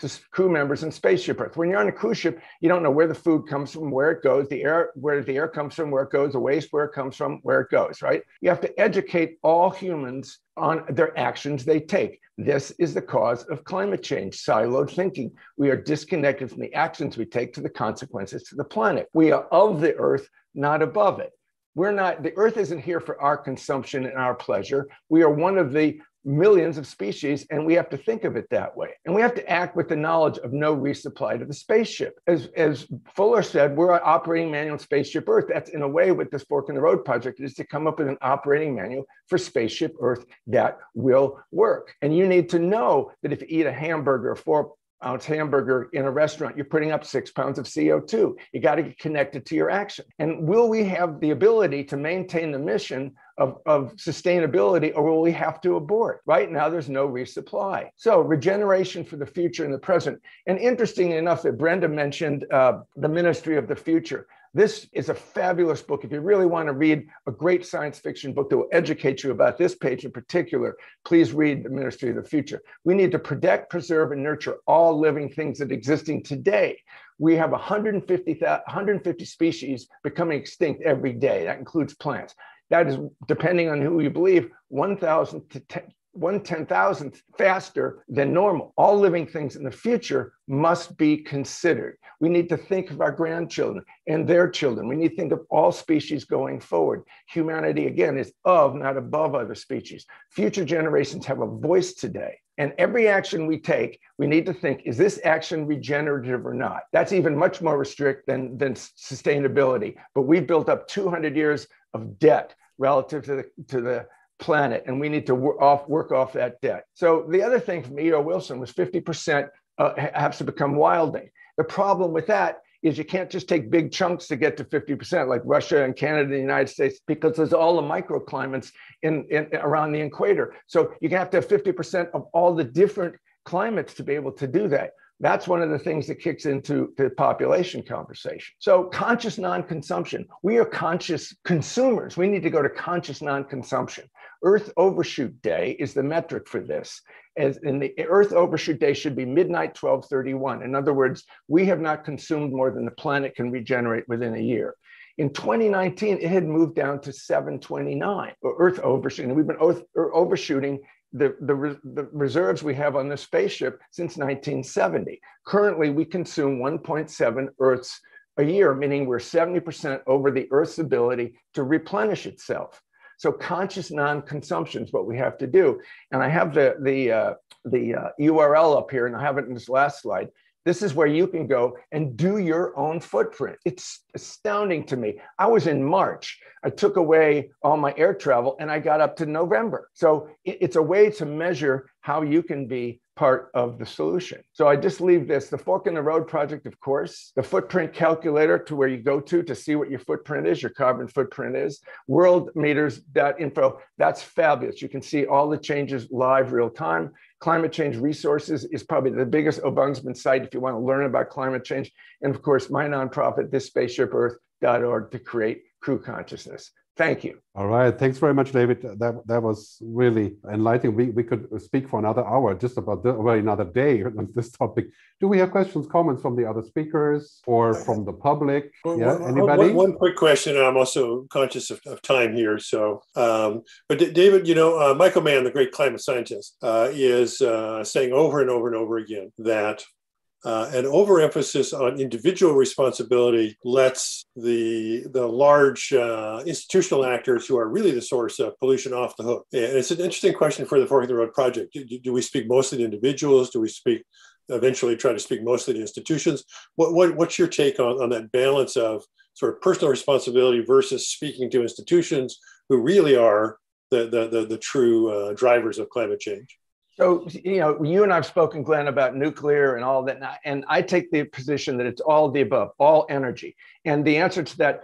to crew members in spaceship Earth. When you're on a cruise ship, you don't know where the food comes from, where it goes, where the air comes from, where it goes, the waste, where it comes from, where it goes, right? You have to educate all humans on their actions they take. This is the cause of climate change, siloed thinking. We are disconnected from the actions we take to the consequences to the planet. We are of the Earth, not above it. The Earth isn't here for our consumption and our pleasure. We are one of the millions of species, and we have to think of it that way. And we have to act with the knowledge of no resupply to the spaceship. As Fuller said, we're an operating manual on Spaceship Earth. That's in a way what this Fork in the Road project is, to come up with an operating manual for Spaceship Earth that will work. And you need to know that if you eat a hamburger, 4-ounce hamburger in a restaurant, you're putting up 6 pounds of CO2. You got to get connected to your action. And will we have the ability to maintain the mission of sustainability, or will we have to abort? Right now, there's no resupply. So regeneration for the future and the present. And interestingly enough, that Brenda mentioned The Ministry of the Future. This is a fabulous book. If you really want to read a great science fiction book that will educate you about this page in particular, please read The Ministry of the Future. We need to protect, preserve, and nurture all living things that are existing today. We have 150 species becoming extinct every day. That includes plants. That is, depending on who you believe, 1/10,000th faster than normal. All living things in the future must be considered. We need to think of our grandchildren and their children. We need to think of all species going forward. Humanity, again, is of, not above other species. Future generations have a voice today. And every action we take, we need to think, is this action regenerative or not? That's even much more restrict than sustainability. But we've built up 200 years of debt relative to the planet, and we need to work off that debt. So the other thing from E.O. Wilson was 50% has to become wilding. The problem with that is you can't just take big chunks to get to 50%, like Russia and Canada and the United States, because there's all the microclimates around the equator. So you have to have 50% of all the different climates to be able to do that. That's one of the things that kicks into the population conversation. So conscious non-consumption. We are conscious consumers. We need to go to conscious non-consumption. Earth Overshoot Day is the metric for this. As in the Earth Overshoot Day should be midnight 12/31. In other words, we have not consumed more than the planet can regenerate within a year. In 2019, it had moved down to 7/29, Earth Overshooting. We've been overshooting the reserves we have on the spaceship since 1970. Currently, we consume 1.7 Earths a year, meaning we're 70% over the Earth's ability to replenish itself. So conscious non-consumption is what we have to do. And I have the URL up here, and I have it in this last slide. This is where you can go and do your own footprint. It's astounding to me. I was in March. I took away all my air travel, and I got up to November. So it's a way to measure how you can be part of the solution. So I just leave this, the Fork in the Road project, of course, the footprint calculator to where you go to see what your footprint is, your carbon footprint is, worldmeters.info. That's fabulous. You can see all the changes live, real time. Climate Change Resources is probably the biggest ombudsman site if you want to learn about climate change. And of course, my nonprofit, thisspaceshipearth.org, to create crew consciousness. Thank you. All right. Thanks very much, David. That was really enlightening. We could speak for another hour just about another day on this topic. Do we have questions, comments from the other speakers or from the public? Anybody? One quick question. I'm also conscious of time here. So, but David, Michael Mann, the great climate scientist, is saying over and over and over again that an overemphasis on individual responsibility lets the large institutional actors who are really the source of pollution off the hook. And it's an interesting question for the Fork in the Road Project. Do we speak mostly to individuals? Do we eventually try to speak mostly to institutions? What's your take on that balance of sort of personal responsibility versus speaking to institutions who really are the true drivers of climate change? So, you and I have spoken, Glenn, about nuclear and all that. And I take the position that it's all the above, all energy. And the answer to that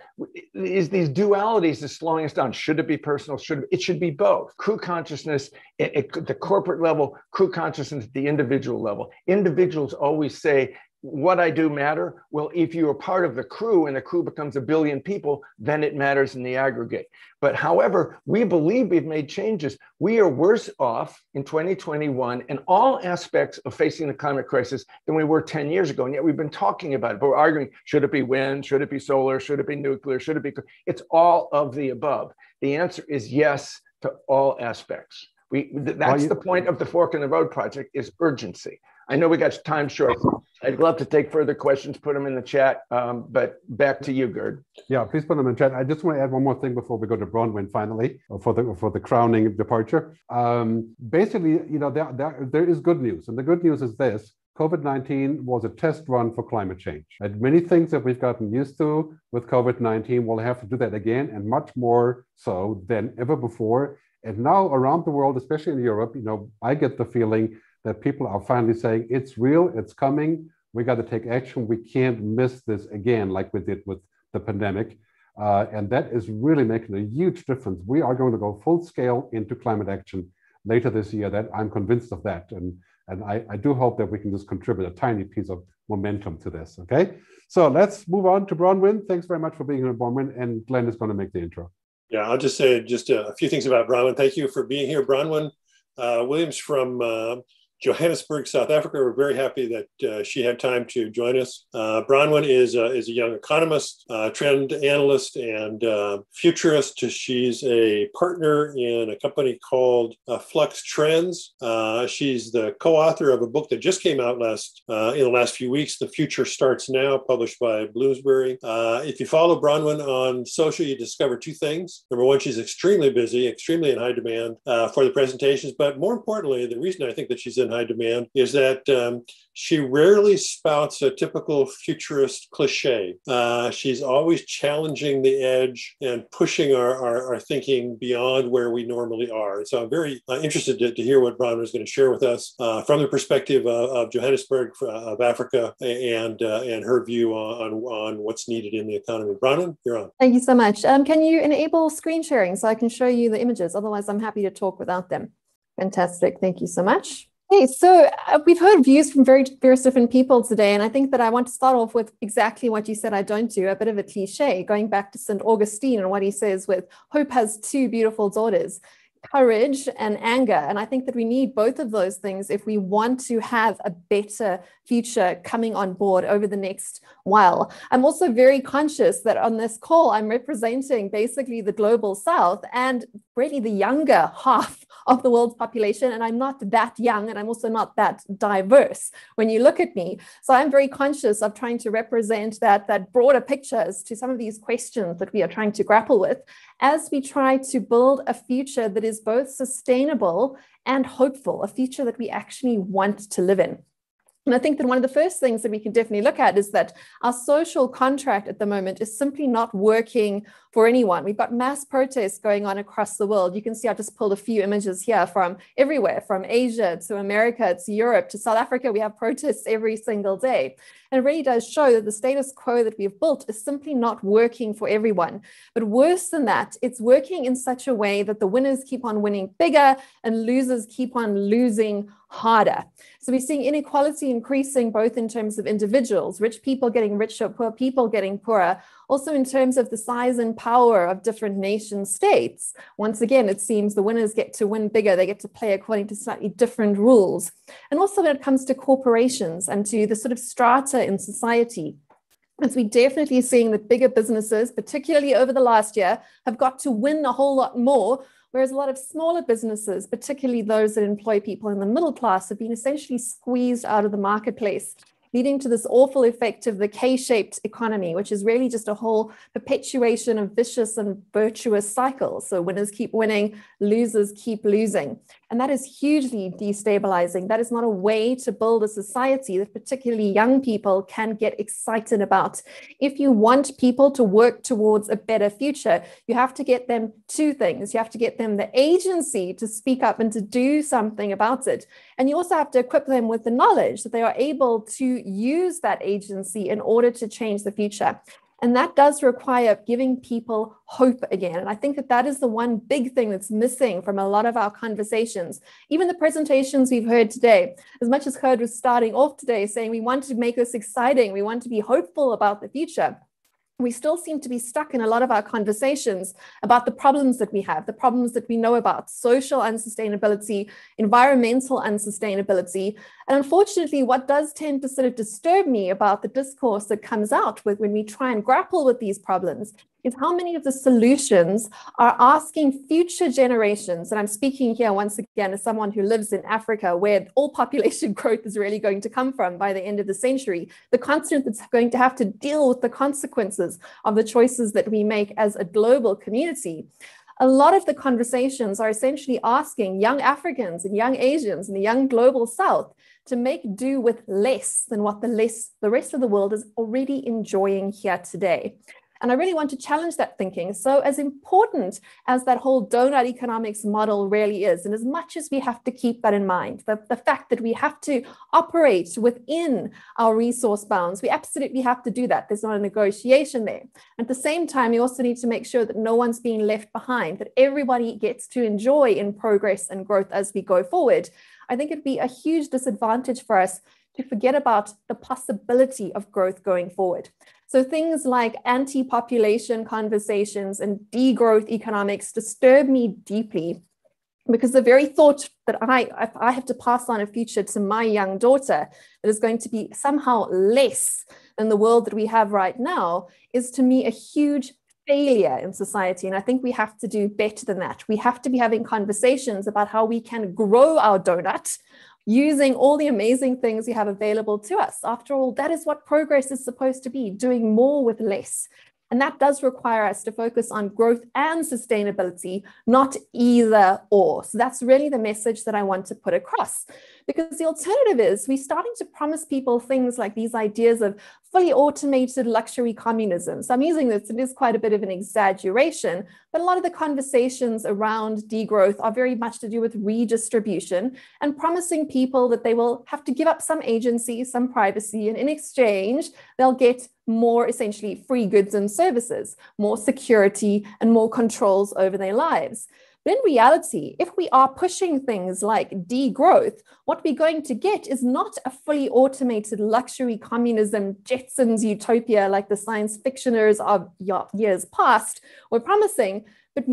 is these dualities is slowing us down. Should it be personal? It should be both. Crew consciousness at the corporate level, crew consciousness at the individual level. Individuals always say, what I do matter? Well, if you are part of the crew and the crew becomes a billion people, then it matters in the aggregate. But however, we believe we've made changes. We are worse off in 2021 in all aspects of facing the climate crisis than we were 10 years ago. And yet we've been talking about it, but we're arguing, should it be wind? Should it be solar? Should it be nuclear? Should it be? It's all of the above. The answer is yes to all aspects. That's the point of the Fork in the Road Project, is urgency. I know we got time short. I'd love to take further questions, put them in the chat, but back to you, Gerd. Yeah, please put them in the chat. I just want to add one more thing before we go to Bronwyn finally, for the crowning departure. Basically, there is good news. And the good news is this. COVID-19 was a test run for climate change. And many things that we've gotten used to with COVID-19, we'll have to do that again, and much more so than ever before. And now around the world, especially in Europe, I get the feeling that people are finally saying, it's real, it's coming, we got to take action, we can't miss this again like we did with the pandemic. And that is really making a huge difference. We are going to go full scale into climate action later this year. That I'm convinced of that. And I do hope that we can just contribute a tiny piece of momentum to this, okay? So let's move on to Bronwyn. Thanks very much for being here, Bronwyn, and Glenn is going to make the intro. Yeah, I'll just say just a few things about Bronwyn. Thank you for being here, Bronwyn Williams from Johannesburg, South Africa. We're very happy that she had time to join us. Bronwyn is a young economist, trend analyst, and futurist. She's a partner in a company called Flux Trends. She's the co-author of a book that just came out in the last few weeks, The Future Starts Now, published by Bloomsbury. If you follow Bronwyn on social, you discover two things. Number one, she's extremely busy, extremely in high demand for the presentations. But more importantly, the reason I think that she's in high demand is that she rarely spouts a typical futurist cliche. She's always challenging the edge and pushing our thinking beyond where we normally are. So I'm very interested to hear what Bronwyn is going to share with us from the perspective of Johannesburg, of Africa, and her view on what's needed in the economy. Bronwyn, you're on. Thank you so much. Can you enable screen sharing so I can show you the images? Otherwise, I'm happy to talk without them. Fantastic. Thank you so much. Okay, so we've heard views from various different people today, and I think that I want to start off with exactly what you said I don't do, a bit of a cliche, going back to St. Augustine and what he says with, hope has two beautiful daughters, courage and anger. And I think that we need both of those things if we want to have a better future coming on board over the next while. I'm also very conscious that on this call, I'm representing basically the global South and really the younger half of the world's population. And I'm not that young, and I'm also not that diverse when you look at me. So I'm very conscious of trying to represent that broader picture as to some of these questions that we are trying to grapple with as we try to build a future that is both sustainable and hopeful, a future that we actually want to live in. And I think that one of the first things that we can definitely look at is that our social contract at the moment is simply not working for anyone. We've got mass protests going on across the world. You can see I just pulled a few images here from everywhere, from Asia to America to Europe to South Africa. We have protests every single day. And it really does show that the status quo that we've built is simply not working for everyone. But worse than that, it's working in such a way that the winners keep on winning bigger and losers keep on losing harder. So we're seeing inequality increasing both in terms of individuals, rich people getting richer, poor people getting poorer, Also, in terms of the size and power of different nation states, once again, it seems the winners get to win bigger. They get to play according to slightly different rules. And also when it comes to corporations and to the sort of strata in society, as we're definitely seeing that bigger businesses, particularly over the last year, have got to win a whole lot more, whereas a lot of smaller businesses, particularly those that employ people in the middle class, have been essentially squeezed out of the marketplace, leading to this awful effect of the K-shaped economy, which is really just a whole perpetuation of vicious and virtuous cycles. So winners keep winning, losers keep losing. And that is hugely destabilizing. That is not a way to build a society that particularly young people can get excited about. If you want people to work towards a better future, you have to get them two things. You have to get them the agency to speak up and to do something about it. And you also have to equip them with the knowledge that they are able to use that agency in order to change the future. And that does require giving people hope again. And I think that that is the one big thing that's missing from a lot of our conversations. Even the presentations we've heard today, as much as Gerd was starting off today saying, we want to make this exciting, we want to be hopeful about the future, we still seem to be stuck in a lot of our conversations about the problems that we have, the problems that we know about, social unsustainability, environmental unsustainability. And unfortunately, what does tend to sort of disturb me about the discourse that comes out with when we try and grapple with these problems is how many of the solutions are asking future generations, and I'm speaking here once again as someone who lives in Africa, where all population growth is really going to come from by the end of the century, the continent that's going to have to deal with the consequences of the choices that we make as a global community. A lot of the conversations are essentially asking young Africans and young Asians and the young global South to make do with less than what the rest of the world is already enjoying here today. And I really want to challenge that thinking. So as important as that whole donut economics model really is, and as much as we have to keep that in mind, the fact that we have to operate within our resource bounds, we absolutely have to do that. There's not a negotiation there. At the same time, we also need to make sure that no one's being left behind, that everybody gets to enjoy in progress and growth as we go forward. I think it'd be a huge disadvantage for us to forget about the possibility of growth going forward. So things like anti-population conversations and degrowth economics disturb me deeply, because the very thought that if I have to pass on a future to my young daughter that is going to be somehow less than the world that we have right now is to me a huge failure in society. And I think we have to do better than that. We have to be having conversations about how we can grow our donut using all the amazing things we have available to us. After all, that is what progress is supposed to be, doing more with less. And that does require us to focus on growth and sustainability, not either or. So that's really the message that I want to put across, because the alternative is we're starting to promise people things like these ideas of fully automated luxury communism. So I'm using this, it is quite a bit of an exaggeration, but a lot of the conversations around degrowth are very much to do with redistribution and promising people that they will have to give up some agency, some privacy, and in exchange, they'll get more essentially free goods and services, more security and more controls over their lives. But in reality, if we are pushing things like degrowth, what we're going to get is not a fully automated luxury communism, Jetsons utopia like the science fictioners of years past were promising, but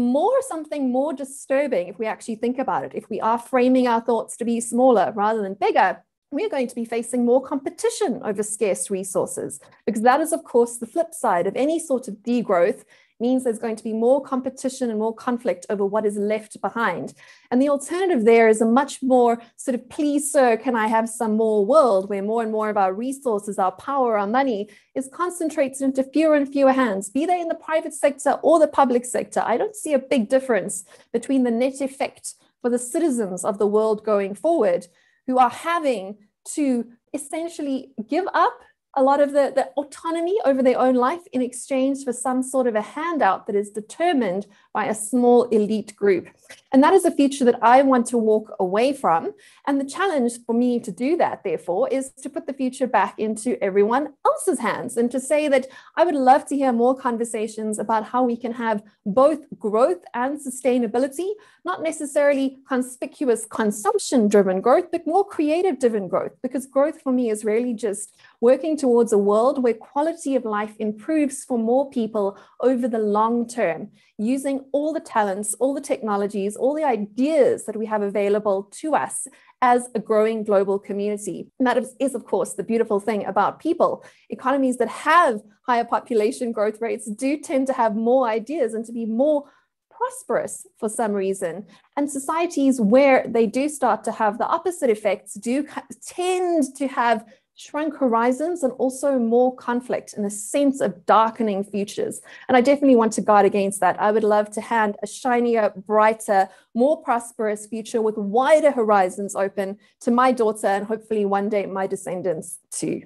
something more disturbing if we actually think about it. If we are framing our thoughts to be smaller rather than bigger, we're going to be facing more competition over scarce resources, because that is, of course, the flip side of any sort of degrowth. Means there's going to be more competition and more conflict over what is left behind. And the alternative there is a much more sort of, please, sir, can I have some more world, where more and more of our resources, our power, our money is concentrated into fewer and fewer hands, be they in the private sector or the public sector. I don't see a big difference between the net effect for the citizens of the world going forward, who are having to essentially give up a lot of the autonomy over their own life in exchange for some sort of a handout that is determined by a small elite group. And that is a future that I want to walk away from. And the challenge for me to do that, therefore, is to put the future back into everyone else's hands, and to say that I would love to hear more conversations about how we can have both growth and sustainability, not necessarily conspicuous consumption-driven growth, but more creative-driven growth, because growth for me is really just working towards a world where quality of life improves for more people over the long term, using all the talents, all the technologies, all the ideas that we have available to us as a growing global community. And that is, of course, the beautiful thing about people. Economies that have higher population growth rates do tend to have more ideas and to be more prosperous for some reason. And societies where they do start to have the opposite effects do tend to have shrunk horizons and also more conflict and a sense of darkening futures. And I definitely want to guard against that. I would love to hand a shinier, brighter, more prosperous future with wider horizons open to my daughter and hopefully one day my descendants too.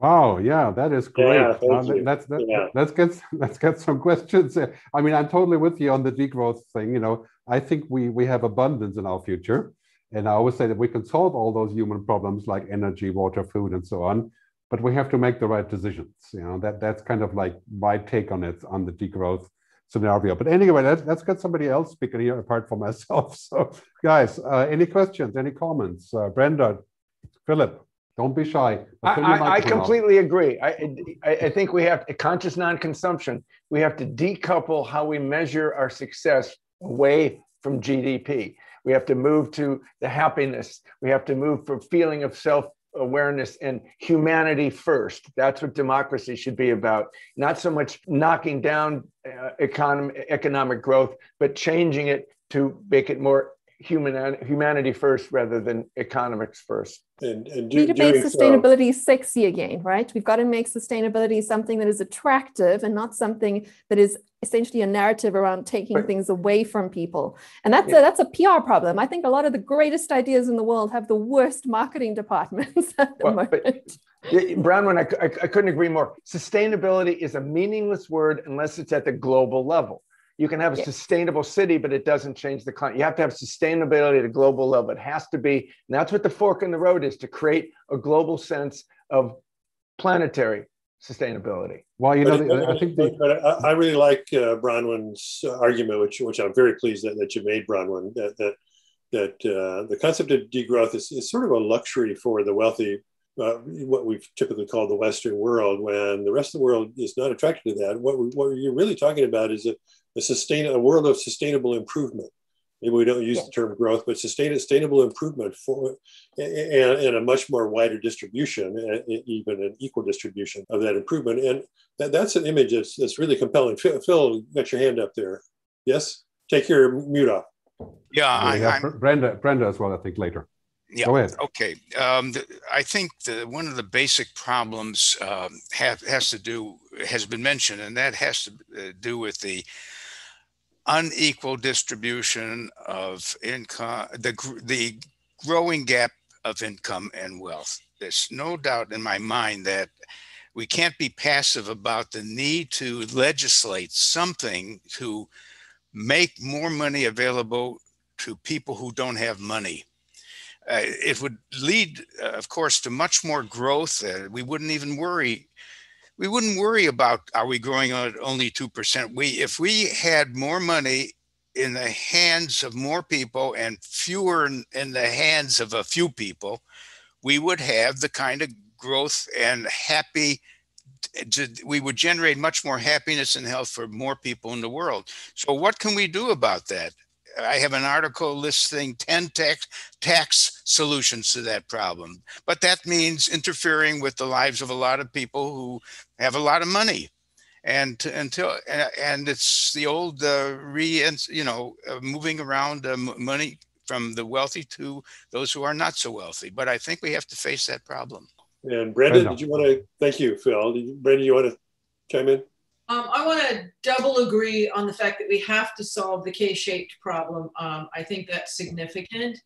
Wow, yeah, that is great. Yeah, let's get some questions. I mean, I'm totally with you on the degrowth thing. You know, I think we have abundance in our future. And I always say that we can solve all those human problems like energy, water, food, and so on, but we have to make the right decisions. You know, that's kind of like my take on it, on the degrowth scenario. But anyway, let's get somebody else speaking here apart from myself. So guys, any questions, any comments? Brenda, Philip, don't be shy. I completely agree. I think we have a conscious non-consumption. We have to decouple how we measure our success away from GDP. We have to move to the happiness. We have to move from feeling of self-awareness and humanity first. That's what democracy should be about. Not so much knocking down economic growth, but changing it to make it more humanity first rather than economics first. And we need to make sustainability sexy again, right? We've got to make sustainability something that is attractive and not something that is essentially a narrative around taking things away from people. And that's a PR problem. I think a lot of the greatest ideas in the world have the worst marketing departments at the moment. Bronwyn, I couldn't agree more. Sustainability is a meaningless word unless it's at the global level. You can have a sustainable city, but it doesn't change the climate. You have to have sustainability at a global level. It has to be, and that's what the fork in the road is, to create a global sense of planetary sustainability. Well, you know, I really like Bronwyn's argument, which I'm very pleased that you made, Bronwyn, that the concept of degrowth is sort of a luxury for the wealthy, what we've typically called the Western world, when the rest of the world is not attracted to that. What you're really talking about is a world of sustainable improvement. Maybe we don't use the term growth, but sustainable improvement for, and a much more wider distribution, even an equal distribution of that improvement. And that's an image that's really compelling. Phil, got your hand up there. Yes? Take your mute off. Yeah. Brenda as well, I think, later. Yeah. Go ahead. Okay. I think one of the basic problems has been mentioned, and that has to do with the unequal distribution of income, the growing gap of income and wealth. There's no doubt in my mind that we can't be passive about the need to legislate something to make more money available to people who don't have money. It would lead, of course, to much more growth. We wouldn't even worry. We wouldn't worry about, are we growing at only 2%? If we had more money in the hands of more people and fewer in the hands of a few people, we would have the kind of growth and we would generate much more happiness and health for more people in the world. So what can we do about that? I have an article listing 10 tax solutions to that problem. But that means interfering with the lives of a lot of people who have a lot of money. And it's the old moving around money from the wealthy to those who are not so wealthy. But I think we have to face that problem. And Brenda, thank you, Phil. Brenda, you want to chime in? I want to double agree on the fact that we have to solve the K-shaped problem. I think that's significant.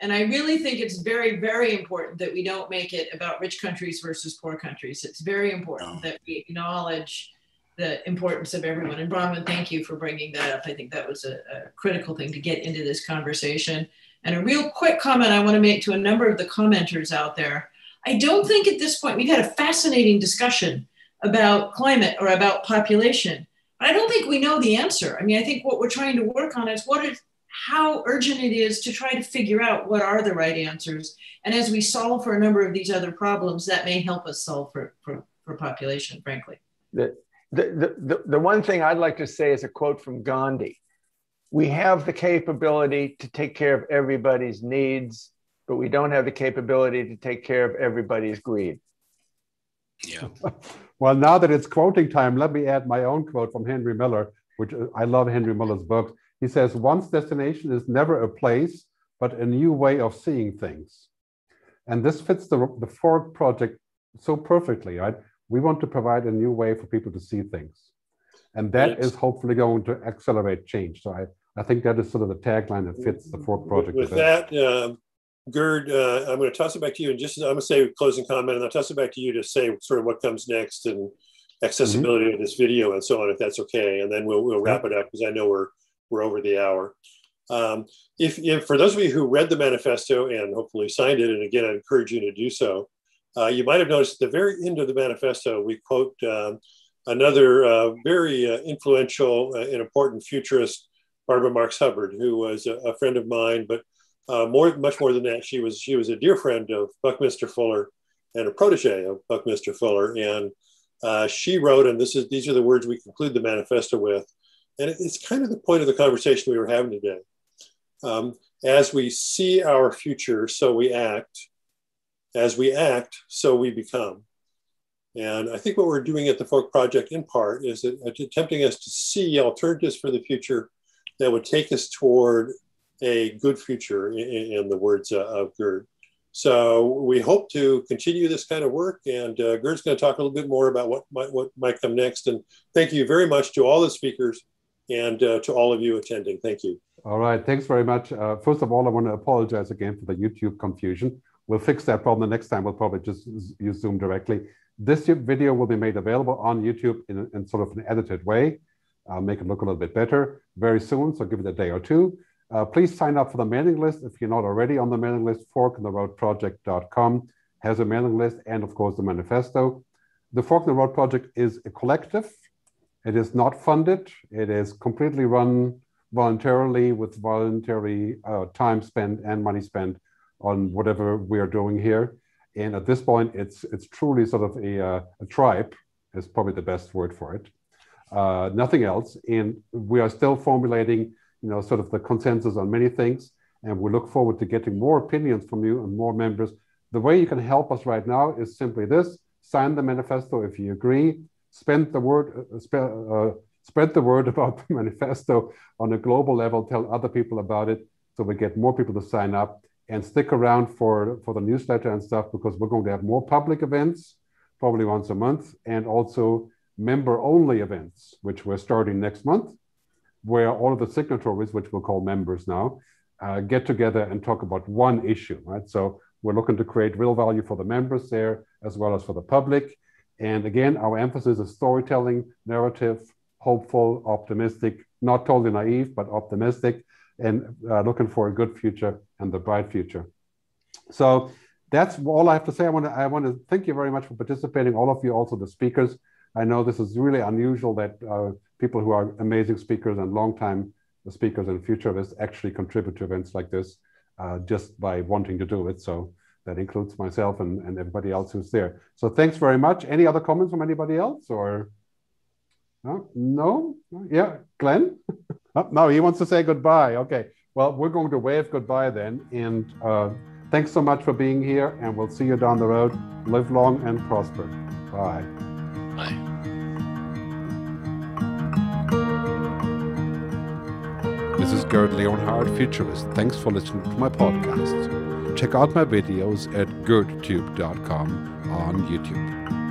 And I really think it's very, very important that we don't make it about rich countries versus poor countries. It's very important that we acknowledge the importance of everyone. And Bronwyn, thank you for bringing that up. I think that was a critical thing to get into this conversation. And a real quick comment I want to make to a number of the commenters out there. I don't think at this point, we've had a fascinating discussion about climate or about population, but I don't think we know the answer. I mean, I think what we're trying to work on is how urgent it is to try to figure out what are the right answers. And as we solve for a number of these other problems, that may help us solve for population, frankly. The one thing I'd like to say is a quote from Gandhi. We have the capability to take care of everybody's needs, but we don't have the capability to take care of everybody's greed. Yeah. Well, now that it's quoting time, let me add my own quote from Henry Miller, which I love Henry Miller's books. He says, one's destination is never a place, but a new way of seeing things. And this fits the Fork project so perfectly, right? We want to provide a new way for people to see things. And that is hopefully going to accelerate change. So I think that is sort of the tagline that fits the Fork project. With that, Gerd, I'm going to toss it back to you. And just, I'm going to say a closing comment, and I'll toss it back to you to say sort of what comes next and accessibility to this video and so on, if that's okay. And then we'll wrap it up, because I know we're over the hour. If for those of you who read the manifesto and hopefully signed it, and again, I encourage you to do so, you might have noticed at the very end of the manifesto, we quote another very influential and important futurist, Barbara Marx Hubbard, who was a friend of mine, but much more than that, she was a dear friend of Buckminster Fuller and a protege of Buckminster Fuller. And she wrote, and these are the words we conclude the manifesto with, and it's kind of the point of the conversation we were having today. As we see our future, so we act. As we act, so we become. And I think what we're doing at the Fork Project in part is attempting us to see alternatives for the future that would take us toward a good future, in the words of Gerd. So we hope to continue this kind of work, and Gerd's going to talk a little bit more about what might come next. And thank you very much to all the speakers and to all of you attending. Thank you. All right, thanks very much. First of all, I want to apologize again for the YouTube confusion. We'll fix that problem the next time. We'll probably just use Zoom directly. This video will be made available on YouTube in sort of an edited way. I'll make it look a little bit better very soon, so give it a day or two. Please sign up for the mailing list. If you're not already on the mailing list, forkintheroadproject.com has a mailing list and, of course, the manifesto. The Fork in the Road Project is a collective. It is not funded. It is completely run voluntarily, with voluntary time spent and money spent on whatever we are doing here. And at this point, it's truly sort of a tribe, is probably the best word for it. Nothing else. And we are still formulating, you know, sort of the consensus on many things. And we look forward to getting more opinions from you and more members. The way you can help us right now is simply this: sign the manifesto if you agree, spread the word about the manifesto on a global level, tell other people about it so we get more people to sign up. And stick around for the newsletter and stuff, because we're going to have more public events, probably once a month, and also member-only events, which we're starting next month, where all of the signatories, which we'll call members now, get together and talk about one issue, right? So we're looking to create real value for the members there, as well as for the public. And again, our emphasis is storytelling, narrative, hopeful, optimistic, not totally naive, but optimistic, and looking for a good future and the bright future. So that's all I have to say. I want to thank you very much for participating, all of you, also the speakers. I know this is really unusual that people who are amazing speakers and longtime speakers and futurists actually contribute to events like this just by wanting to do it. So that includes myself and everybody else who's there. So thanks very much. Any other comments from anybody else? Or no? Yeah, Glenn? Oh, no, he wants to say goodbye. Okay. Well, we're going to wave goodbye then. And thanks so much for being here. And we'll see you down the road. Live long and prosper. Bye. Bye. This is Gerd Leonhard, futurist. Thanks for listening to my podcast. Check out my videos at gerdtube.com on YouTube.